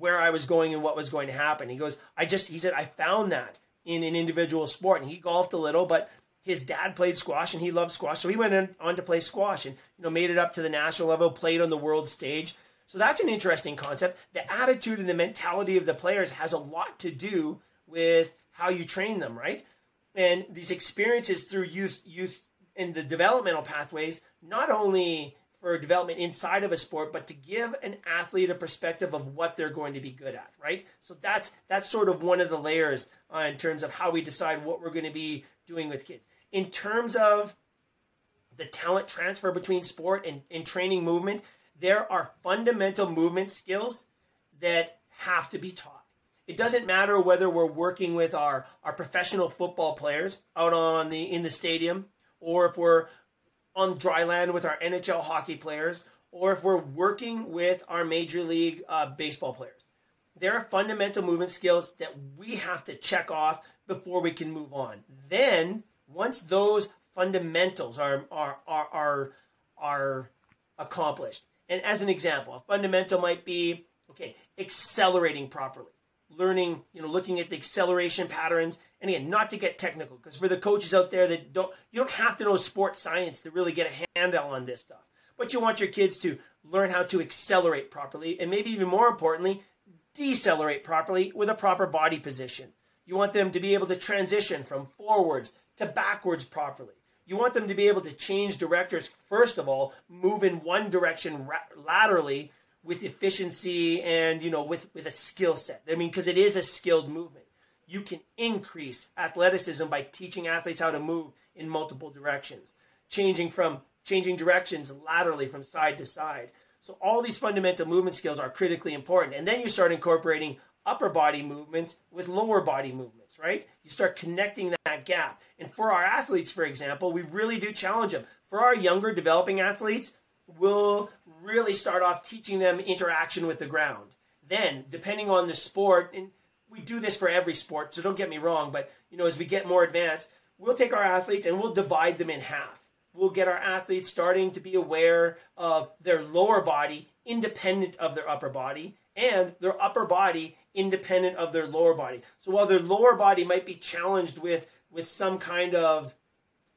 where I was going and what was going to happen. He goes, I just, he said, I found that in an individual sport. And he golfed a little, but his dad played squash and he loved squash. So he went in, on to play squash and, you know, made it up to the national level, played on the world stage. So that's an interesting concept. The attitude and the mentality of the players has a lot to do with how you train them, right? And these experiences through youth, youth and the developmental pathways, not only for development inside of a sport, but to give an athlete a perspective of what they're going to be good at, right? So that's that's sort of one of the layers uh, in terms of how we decide what we're going to be doing with kids. In terms of the talent transfer between sport and, and training movement, there are fundamental movement skills that have to be taught. It doesn't matter whether we're working with our, our professional football players out on the in the stadium, or if we're on dry land with our N H L hockey players, or if we're working with our Major League uh, Baseball players. There are fundamental movement skills that we have to check off before we can move on. Then, once those fundamentals are are are are, are accomplished, and as an example, a fundamental might be, okay, accelerating properly. Learning, you know, looking at the acceleration patterns, and again, not to get technical, because for the coaches out there that don't, you don't have to know sports science to really get a handle on this stuff. But you want your kids to learn how to accelerate properly, and maybe even more importantly, decelerate properly with a proper body position. You want them to be able to transition from forwards to backwards properly. You want them to be able to change directors, first of all, move in one direction ra- laterally, with efficiency and, you know, with, with a skill set. I mean, because it is a skilled movement. You can increase athleticism by teaching athletes how to move in multiple directions, changing from changing directions laterally from side to side. So all these fundamental movement skills are critically important. And then you start incorporating upper body movements with lower body movements, right? You start connecting that gap. And for our athletes, for example, we really do challenge them. For our younger developing athletes, we'll really start off teaching them interaction with the ground. Then, depending on the sport, and we do this for every sport, so don't get me wrong, but, you know, as we get more advanced, we'll take our athletes and we'll divide them in half. We'll get our athletes starting to be aware of their lower body independent of their upper body, and their upper body independent of their lower body. So while their lower body might be challenged with, with some kind of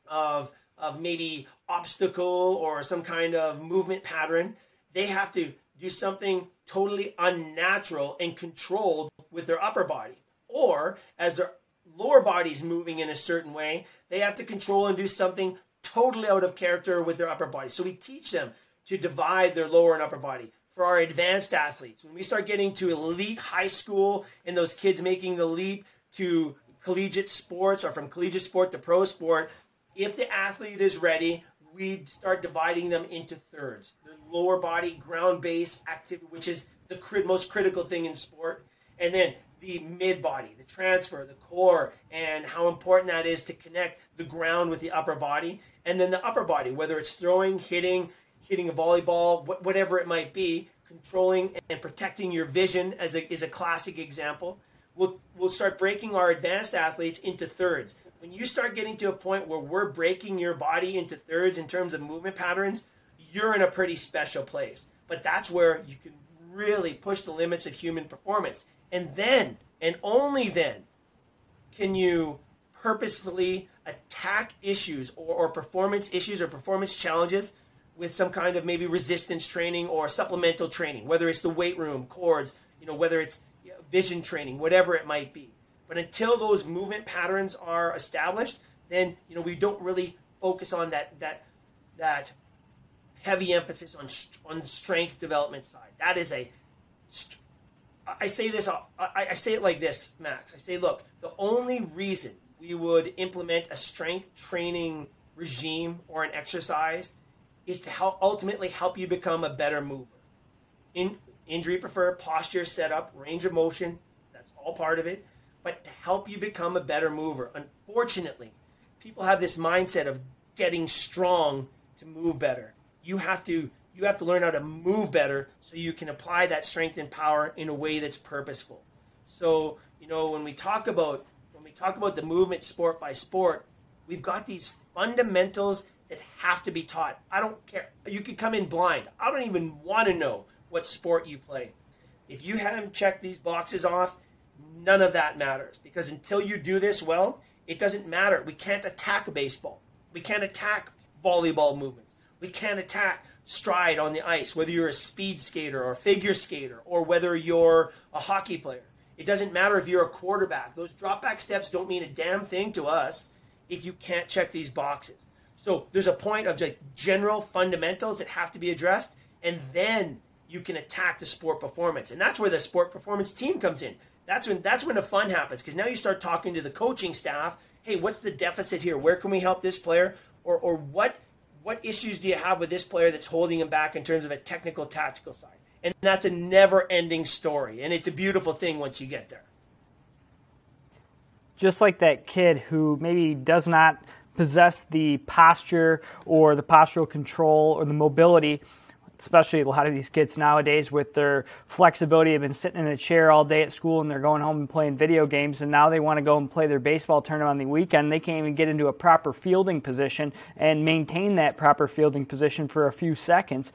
of of maybe obstacle or some kind of movement pattern, they have to do something totally unnatural and controlled with their upper body. Or as their lower body's moving in a certain way, they have to control and do something totally out of character with their upper body. So we teach them to divide their lower and upper body. For our advanced athletes, when we start getting to elite high school and those kids making the leap to collegiate sports or from collegiate sport to pro sport, if the athlete is ready, we start dividing them into thirds. The lower body, ground-based activity, which is the crit- most critical thing in sport. And then the mid-body, the transfer, the core, and how important that is to connect the ground with the upper body. And then the upper body, whether it's throwing, hitting, hitting a volleyball, wh- whatever it might be, controlling and protecting your vision as a, is a classic example. We'll, we'll start breaking our advanced athletes into thirds. When you start getting to a point where we're breaking your body into thirds in terms of movement patterns, you're in a pretty special place. But that's where you can really push the limits of human performance. And then, and only then, can you purposefully attack issues or, or performance issues or performance challenges with some kind of maybe resistance training or supplemental training, whether it's the weight room, cords, you know, whether it's vision training, whatever it might be. But until those movement patterns are established, then, you know, we don't really focus on that that that heavy emphasis on on strength development side. That is a, I say this, I, I say it like this, Max. I say, look, the only reason we would implement a strength training regime or an exercise is to help ultimately help you become a better mover. In injury prefer, posture, setup, range of motion, that's all part of it, but to help you become a better mover. Unfortunately, people have this mindset of getting strong to move better. You have to you have to learn how to move better so you can apply that strength and power in a way that's purposeful. So, you know, when we talk about when we talk about the movement sport by sport, we've got these fundamentals that have to be taught. I don't care. You could come in blind. I don't even want to know what sport you play. If you haven't checked these boxes off, none of that matters, because until you do this well, it doesn't matter. We can't attack baseball. We can't attack volleyball movements. We can't attack stride on the ice, whether you're a speed skater or a figure skater or whether you're a hockey player. It doesn't matter if you're a quarterback. Those drop back steps don't mean a damn thing to us if you can't check these boxes. So there's a point of like general fundamentals that have to be addressed, and then you can attack the sport performance. And that's where the sport performance team comes in. That's when that's when the fun happens, because now you start talking to the coaching staff. Hey, what's the deficit here? Where can we help this player? Or or what what issues do you have with this player that's holding him back in terms of a technical, tactical side? And that's a never-ending story, and it's a beautiful thing once you get there. Just like that kid who maybe does not possess the posture or the postural control or the mobility, especially a lot of these kids nowadays with their flexibility have been sitting in a chair all day at school and they're going home and playing video games, and now they want to go and play their baseball tournament on the weekend. They can't even get into a proper fielding position and maintain that proper fielding position for a few seconds.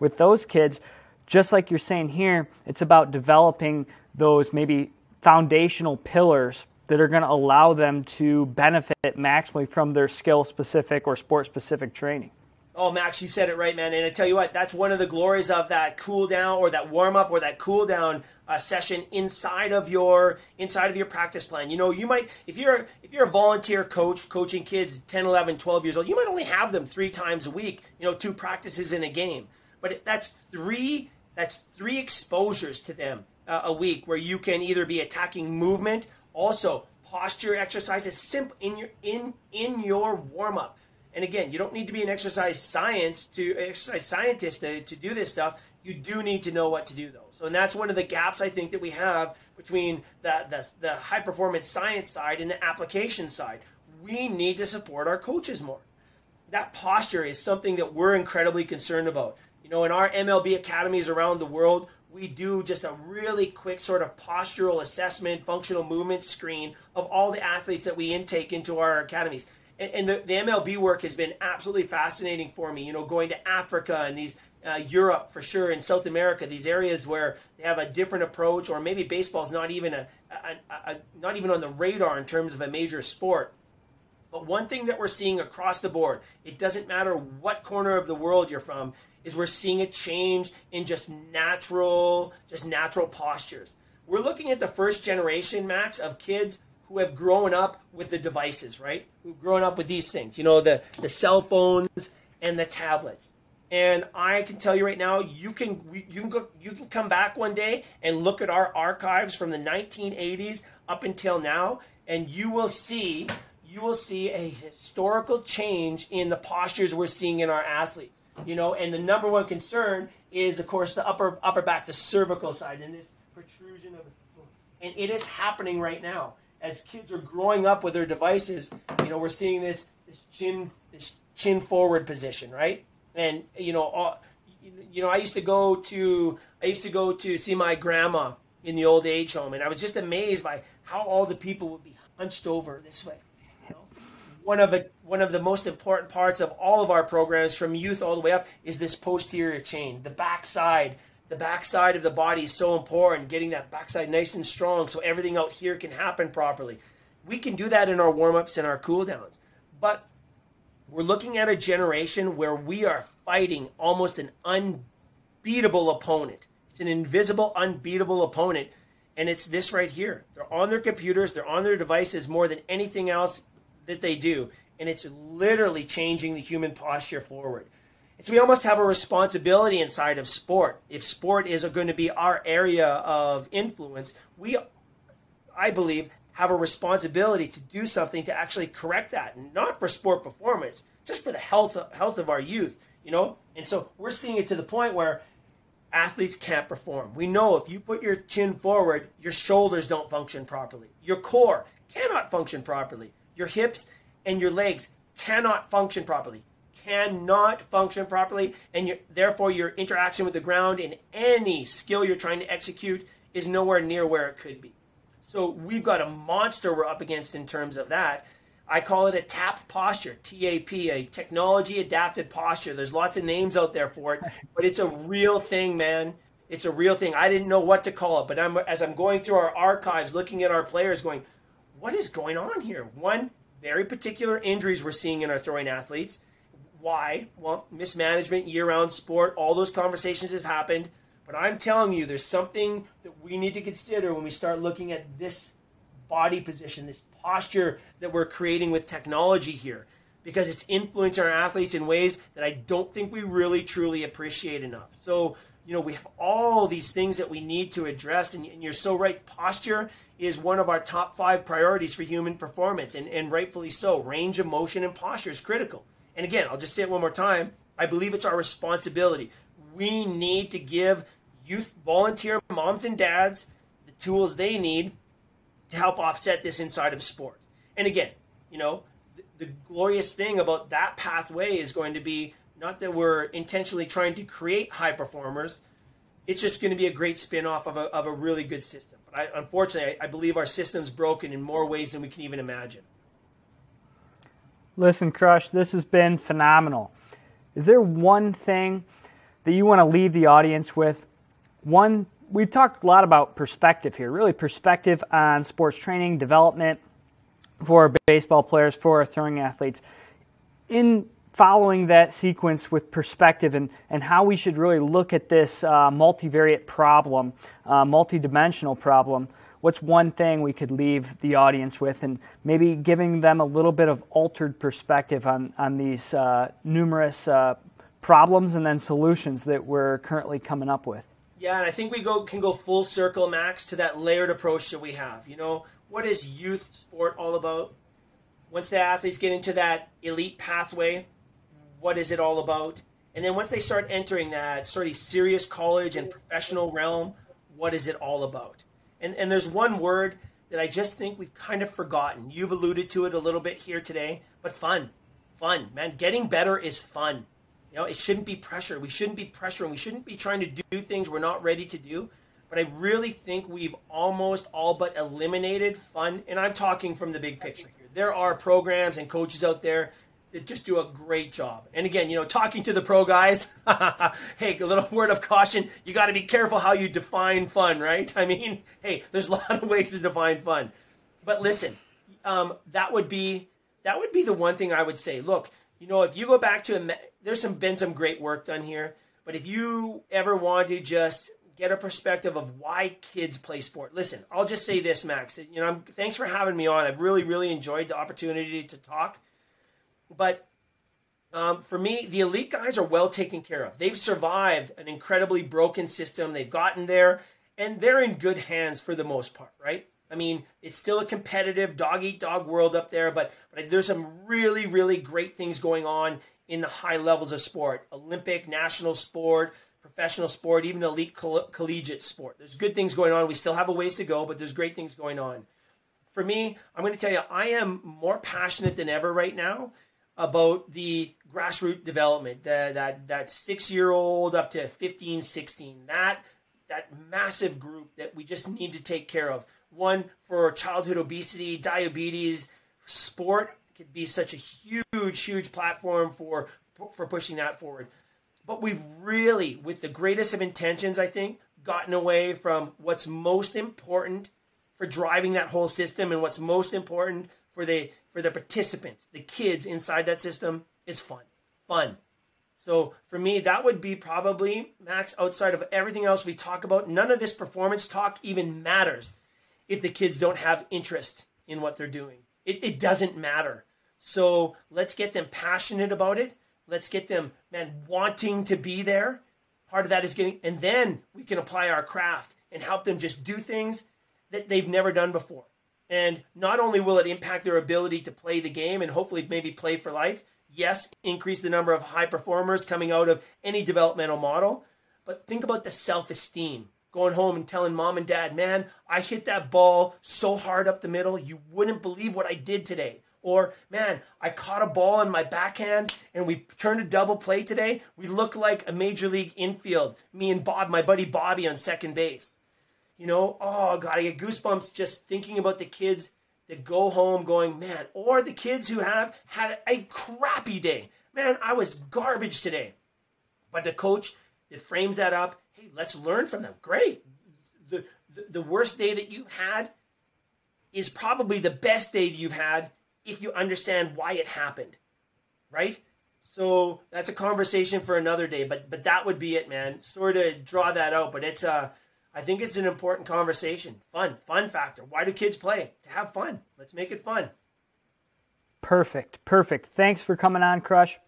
With those kids, just like you're saying here, it's about developing those maybe foundational pillars that are going to allow them to benefit maximally from their skill-specific or sport-specific training. Oh, Max, you said it right, man. And I tell you what, that's one of the glories of that cool down or that warm-up or that cool down uh, session inside of your inside of your practice plan. You know, you might, if you're if you're a volunteer coach coaching kids ten, eleven, twelve years old, you might only have them three times a week, you know, two practices in a game. But that's three that's three exposures to them uh, a week where you can either be attacking movement. Also, posture exercises simple in your in in your warm-up. And again, you don't need to be an exercise science to exercise scientist to, to do this stuff. You do need to know what to do, though. So, and that's one of the gaps I think that we have between the the, the high performance science side and the application side. We need to support our coaches more. That posture is something that we're incredibly concerned about. You know, in our M L B academies around the world, we do just a really quick sort of postural assessment, functional movement screen of all the athletes that we intake into our academies. And, and the, the M L B work has been absolutely fascinating for me. You know, going to Africa and these uh, Europe for sure, and South America, these areas where they have a different approach, or maybe baseball's not even a, a, a, a not even on the radar in terms of a major sport. But one thing that we're seeing across the board, it doesn't matter what corner of the world you're from, is we're seeing a change in just natural, just natural postures. We're looking at the first generation, Max, of kids who have grown up with the devices, right? Who've grown up with these things, you know, the, the cell phones and the tablets. And I can tell you right now, you can you can go, you can come back one day and look at our archives from the nineteen eighties up until now, and you will see you will see a historical change in the postures we're seeing in our athletes. You know, and the number one concern is, of course, the upper upper back, the cervical side, and this protrusion of, and it is happening right now as kids are growing up with their devices. You know, we're seeing this this chin this chin forward position, right? And you know, all, you know, I used to go to I used to go to see my grandma in the old age home, and I was just amazed by how all the people would be hunched over this way. One of, a, one of the most important parts of all of our programs from youth all the way up is this posterior chain, the backside. The backside of the body is so important, getting that backside nice and strong so everything out here can happen properly. We can do that in our warm-ups and our cool-downs. But we're looking at a generation where we are fighting almost an unbeatable opponent. It's an invisible, unbeatable opponent. And it's this right here. They're on their computers. They're on their devices more than anything else that they do. And it's literally changing the human posture forward. And so we almost have a responsibility inside of sport. If sport is going to be our area of influence, we, I believe, have a responsibility to do something to actually correct that. Not for sport performance, just for the health health of our youth. You know, and so we're seeing it to the point where athletes can't perform. We know if you put your chin forward, your shoulders don't function properly. Your core cannot function properly. Your hips and your legs cannot function properly. Cannot function properly. And your, therefore, your interaction with the ground in any skill you're trying to execute is nowhere near where it could be. So we've got a monster we're up against in terms of that. I call it a TAP posture, T A P, a technology adapted posture. There's lots of names out there for it, but it's a real thing, man. It's a real thing. I didn't know what to call it, but I'm as I'm going through our archives, looking at our players going, what is going on here? One, very particular injuries we're seeing in our throwing athletes. Why? Well, mismanagement, year-round sport, all those conversations have happened. But I'm telling you, there's something that we need to consider when we start looking at this body position, this posture that we're creating with technology here, because it's influencing our athletes in ways that I don't think we really truly appreciate enough. So, you know, we have all these things that we need to address, and, and you're so right. Posture is one of our top five priorities for human performance, and, and rightfully so. Range of motion and posture is critical. And again, I'll just say it one more time. I believe it's our responsibility. We need to give youth volunteer moms and dads the tools they need to help offset this inside of sport. And again, you know, the, the glorious thing about that pathway is going to be not that we're intentionally trying to create high performers. It's just going to be a great spin-off of a, of a really good system. But I, unfortunately, I, I believe our system's broken in more ways than we can even imagine. Listen, Crush, this has been phenomenal. Is there one thing that you want to leave the audience with? One, we've talked a lot about perspective here, really perspective on sports training, development for baseball players, for throwing athletes. In following that sequence with perspective and, and how we should really look at this uh, multivariate problem, uh, multidimensional problem, what's one thing we could leave the audience with and maybe giving them a little bit of altered perspective on, on these uh, numerous uh, problems and then solutions that we're currently coming up with? Yeah, and I think we go can go full circle, Max, to that layered approach that we have. You know, what is youth sport all about? Once the athletes get into that elite pathway, what is it all about? And then once they start entering that sort of serious college and professional realm, what is it all about? And and there's one word that I just think we've kind of forgotten. You've alluded to it a little bit here today, but fun. Fun, man. Getting better is fun. You know, it shouldn't be pressure. We shouldn't be pressuring. We shouldn't be trying to do things we're not ready to do. But I really think we've almost all but eliminated fun. And I'm talking from the big picture here. There are programs and coaches out there that just do a great job. And again, you know, talking to the pro guys, hey, a little word of caution. You got to be careful how you define fun, right? I mean, hey, there's a lot of ways to define fun. But listen, um, that would be that would be the one thing I would say. Look, you know, if you go back to a There's some been some great work done here, but if you ever want to just get a perspective of why kids play sport, listen, I'll just say this, Max. You know, I'm, thanks for having me on. I've really, really enjoyed the opportunity to talk. But um, for me, the elite guys are well taken care of. They've survived an incredibly broken system. They've gotten there, and they're in good hands for the most part, right? I mean, it's still a competitive dog-eat-dog world up there, but, but there's some really, really great things going on in the high levels of sport, Olympic, national sport, professional sport, even elite coll- collegiate sport. There's good things going on. We still have a ways to go, but there's great things going on. For me, I'm going to tell you, I am more passionate than ever right now about the grassroots development, the, that that six-year-old up to fifteen, sixteen, that, that massive group that we just need to take care of. One, for childhood obesity, diabetes, sport could be such a huge, huge platform for for pushing that forward. But we've really, with the greatest of intentions, I think, gotten away from what's most important for driving that whole system. And what's most important for the for the participants, the kids inside that system, is fun. Fun. So for me, that would be probably, Max, outside of everything else we talk about, none of this performance talk even matters if the kids don't have interest in what they're doing. It, it doesn't matter. So let's get them passionate about it. Let's get them, man, wanting to be there. Part of that is getting, and then we can apply our craft and help them just do things that they've never done before. And not only will it impact their ability to play the game and hopefully maybe play for life, yes, increase the number of high performers coming out of any developmental model, but think about the self-esteem. Going home and telling mom and dad, man, I hit that ball so hard up the middle, you wouldn't believe what I did today. Or, man, I caught a ball in my backhand and we turned a double play today. We look like a major league infield. Me and Bob, my buddy Bobby on second base. You know, oh, God, I get goosebumps just thinking about the kids that go home going, man, or the kids who have had a crappy day. Man, I was garbage today. But the coach that frames that up, hey, let's learn from them. Great. The, the, the worst day that you've had is probably the best day that you've had if you understand why it happened, right? So that's a conversation for another day, but but that would be it, man. Sort of draw that out, but it's uh, I think it's an important conversation. Fun, fun factor. Why do kids play? To have fun. Let's make it fun. Perfect, perfect. Thanks for coming on, Crush.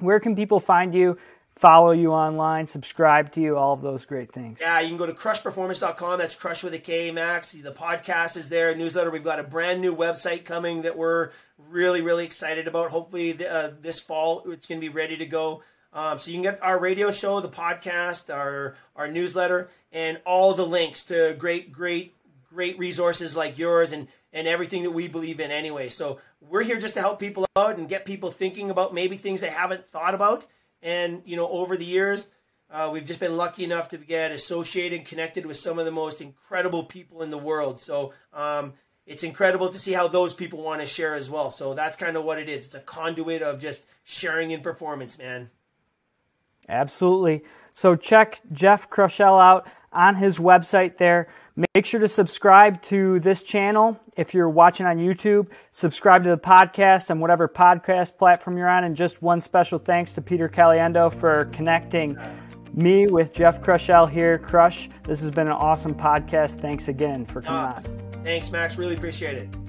Where can people find you, follow you online, subscribe to you, all of those great things? Yeah, you can go to crush performance dot com. That's Crush with a K, Max. The podcast is there, newsletter. We've got a brand new website coming that we're really, really excited about. Hopefully the, uh, this fall it's going to be ready to go. Um, so you can get our radio show, the podcast, our our newsletter, and all the links to great, great, great resources like yours and, and everything that we believe in anyway. So we're here just to help people out and get people thinking about maybe things they haven't thought about. And, you know, over the years, uh, we've just been lucky enough to get associated and connected with some of the most incredible people in the world. So um, it's incredible to see how those people want to share as well. So that's kind of what it is. It's a conduit of just sharing in performance, man. Absolutely. So check Jeff Krushel out on his website there. Make sure to subscribe to this channel if you're watching on YouTube. Subscribe to the podcast on whatever podcast platform you're on. And just one special thanks to Peter Caliendo for connecting me with Jeff Krushel here. Crush, this has been an awesome podcast. Thanks again for coming uh, on. Thanks, Max. Really appreciate it.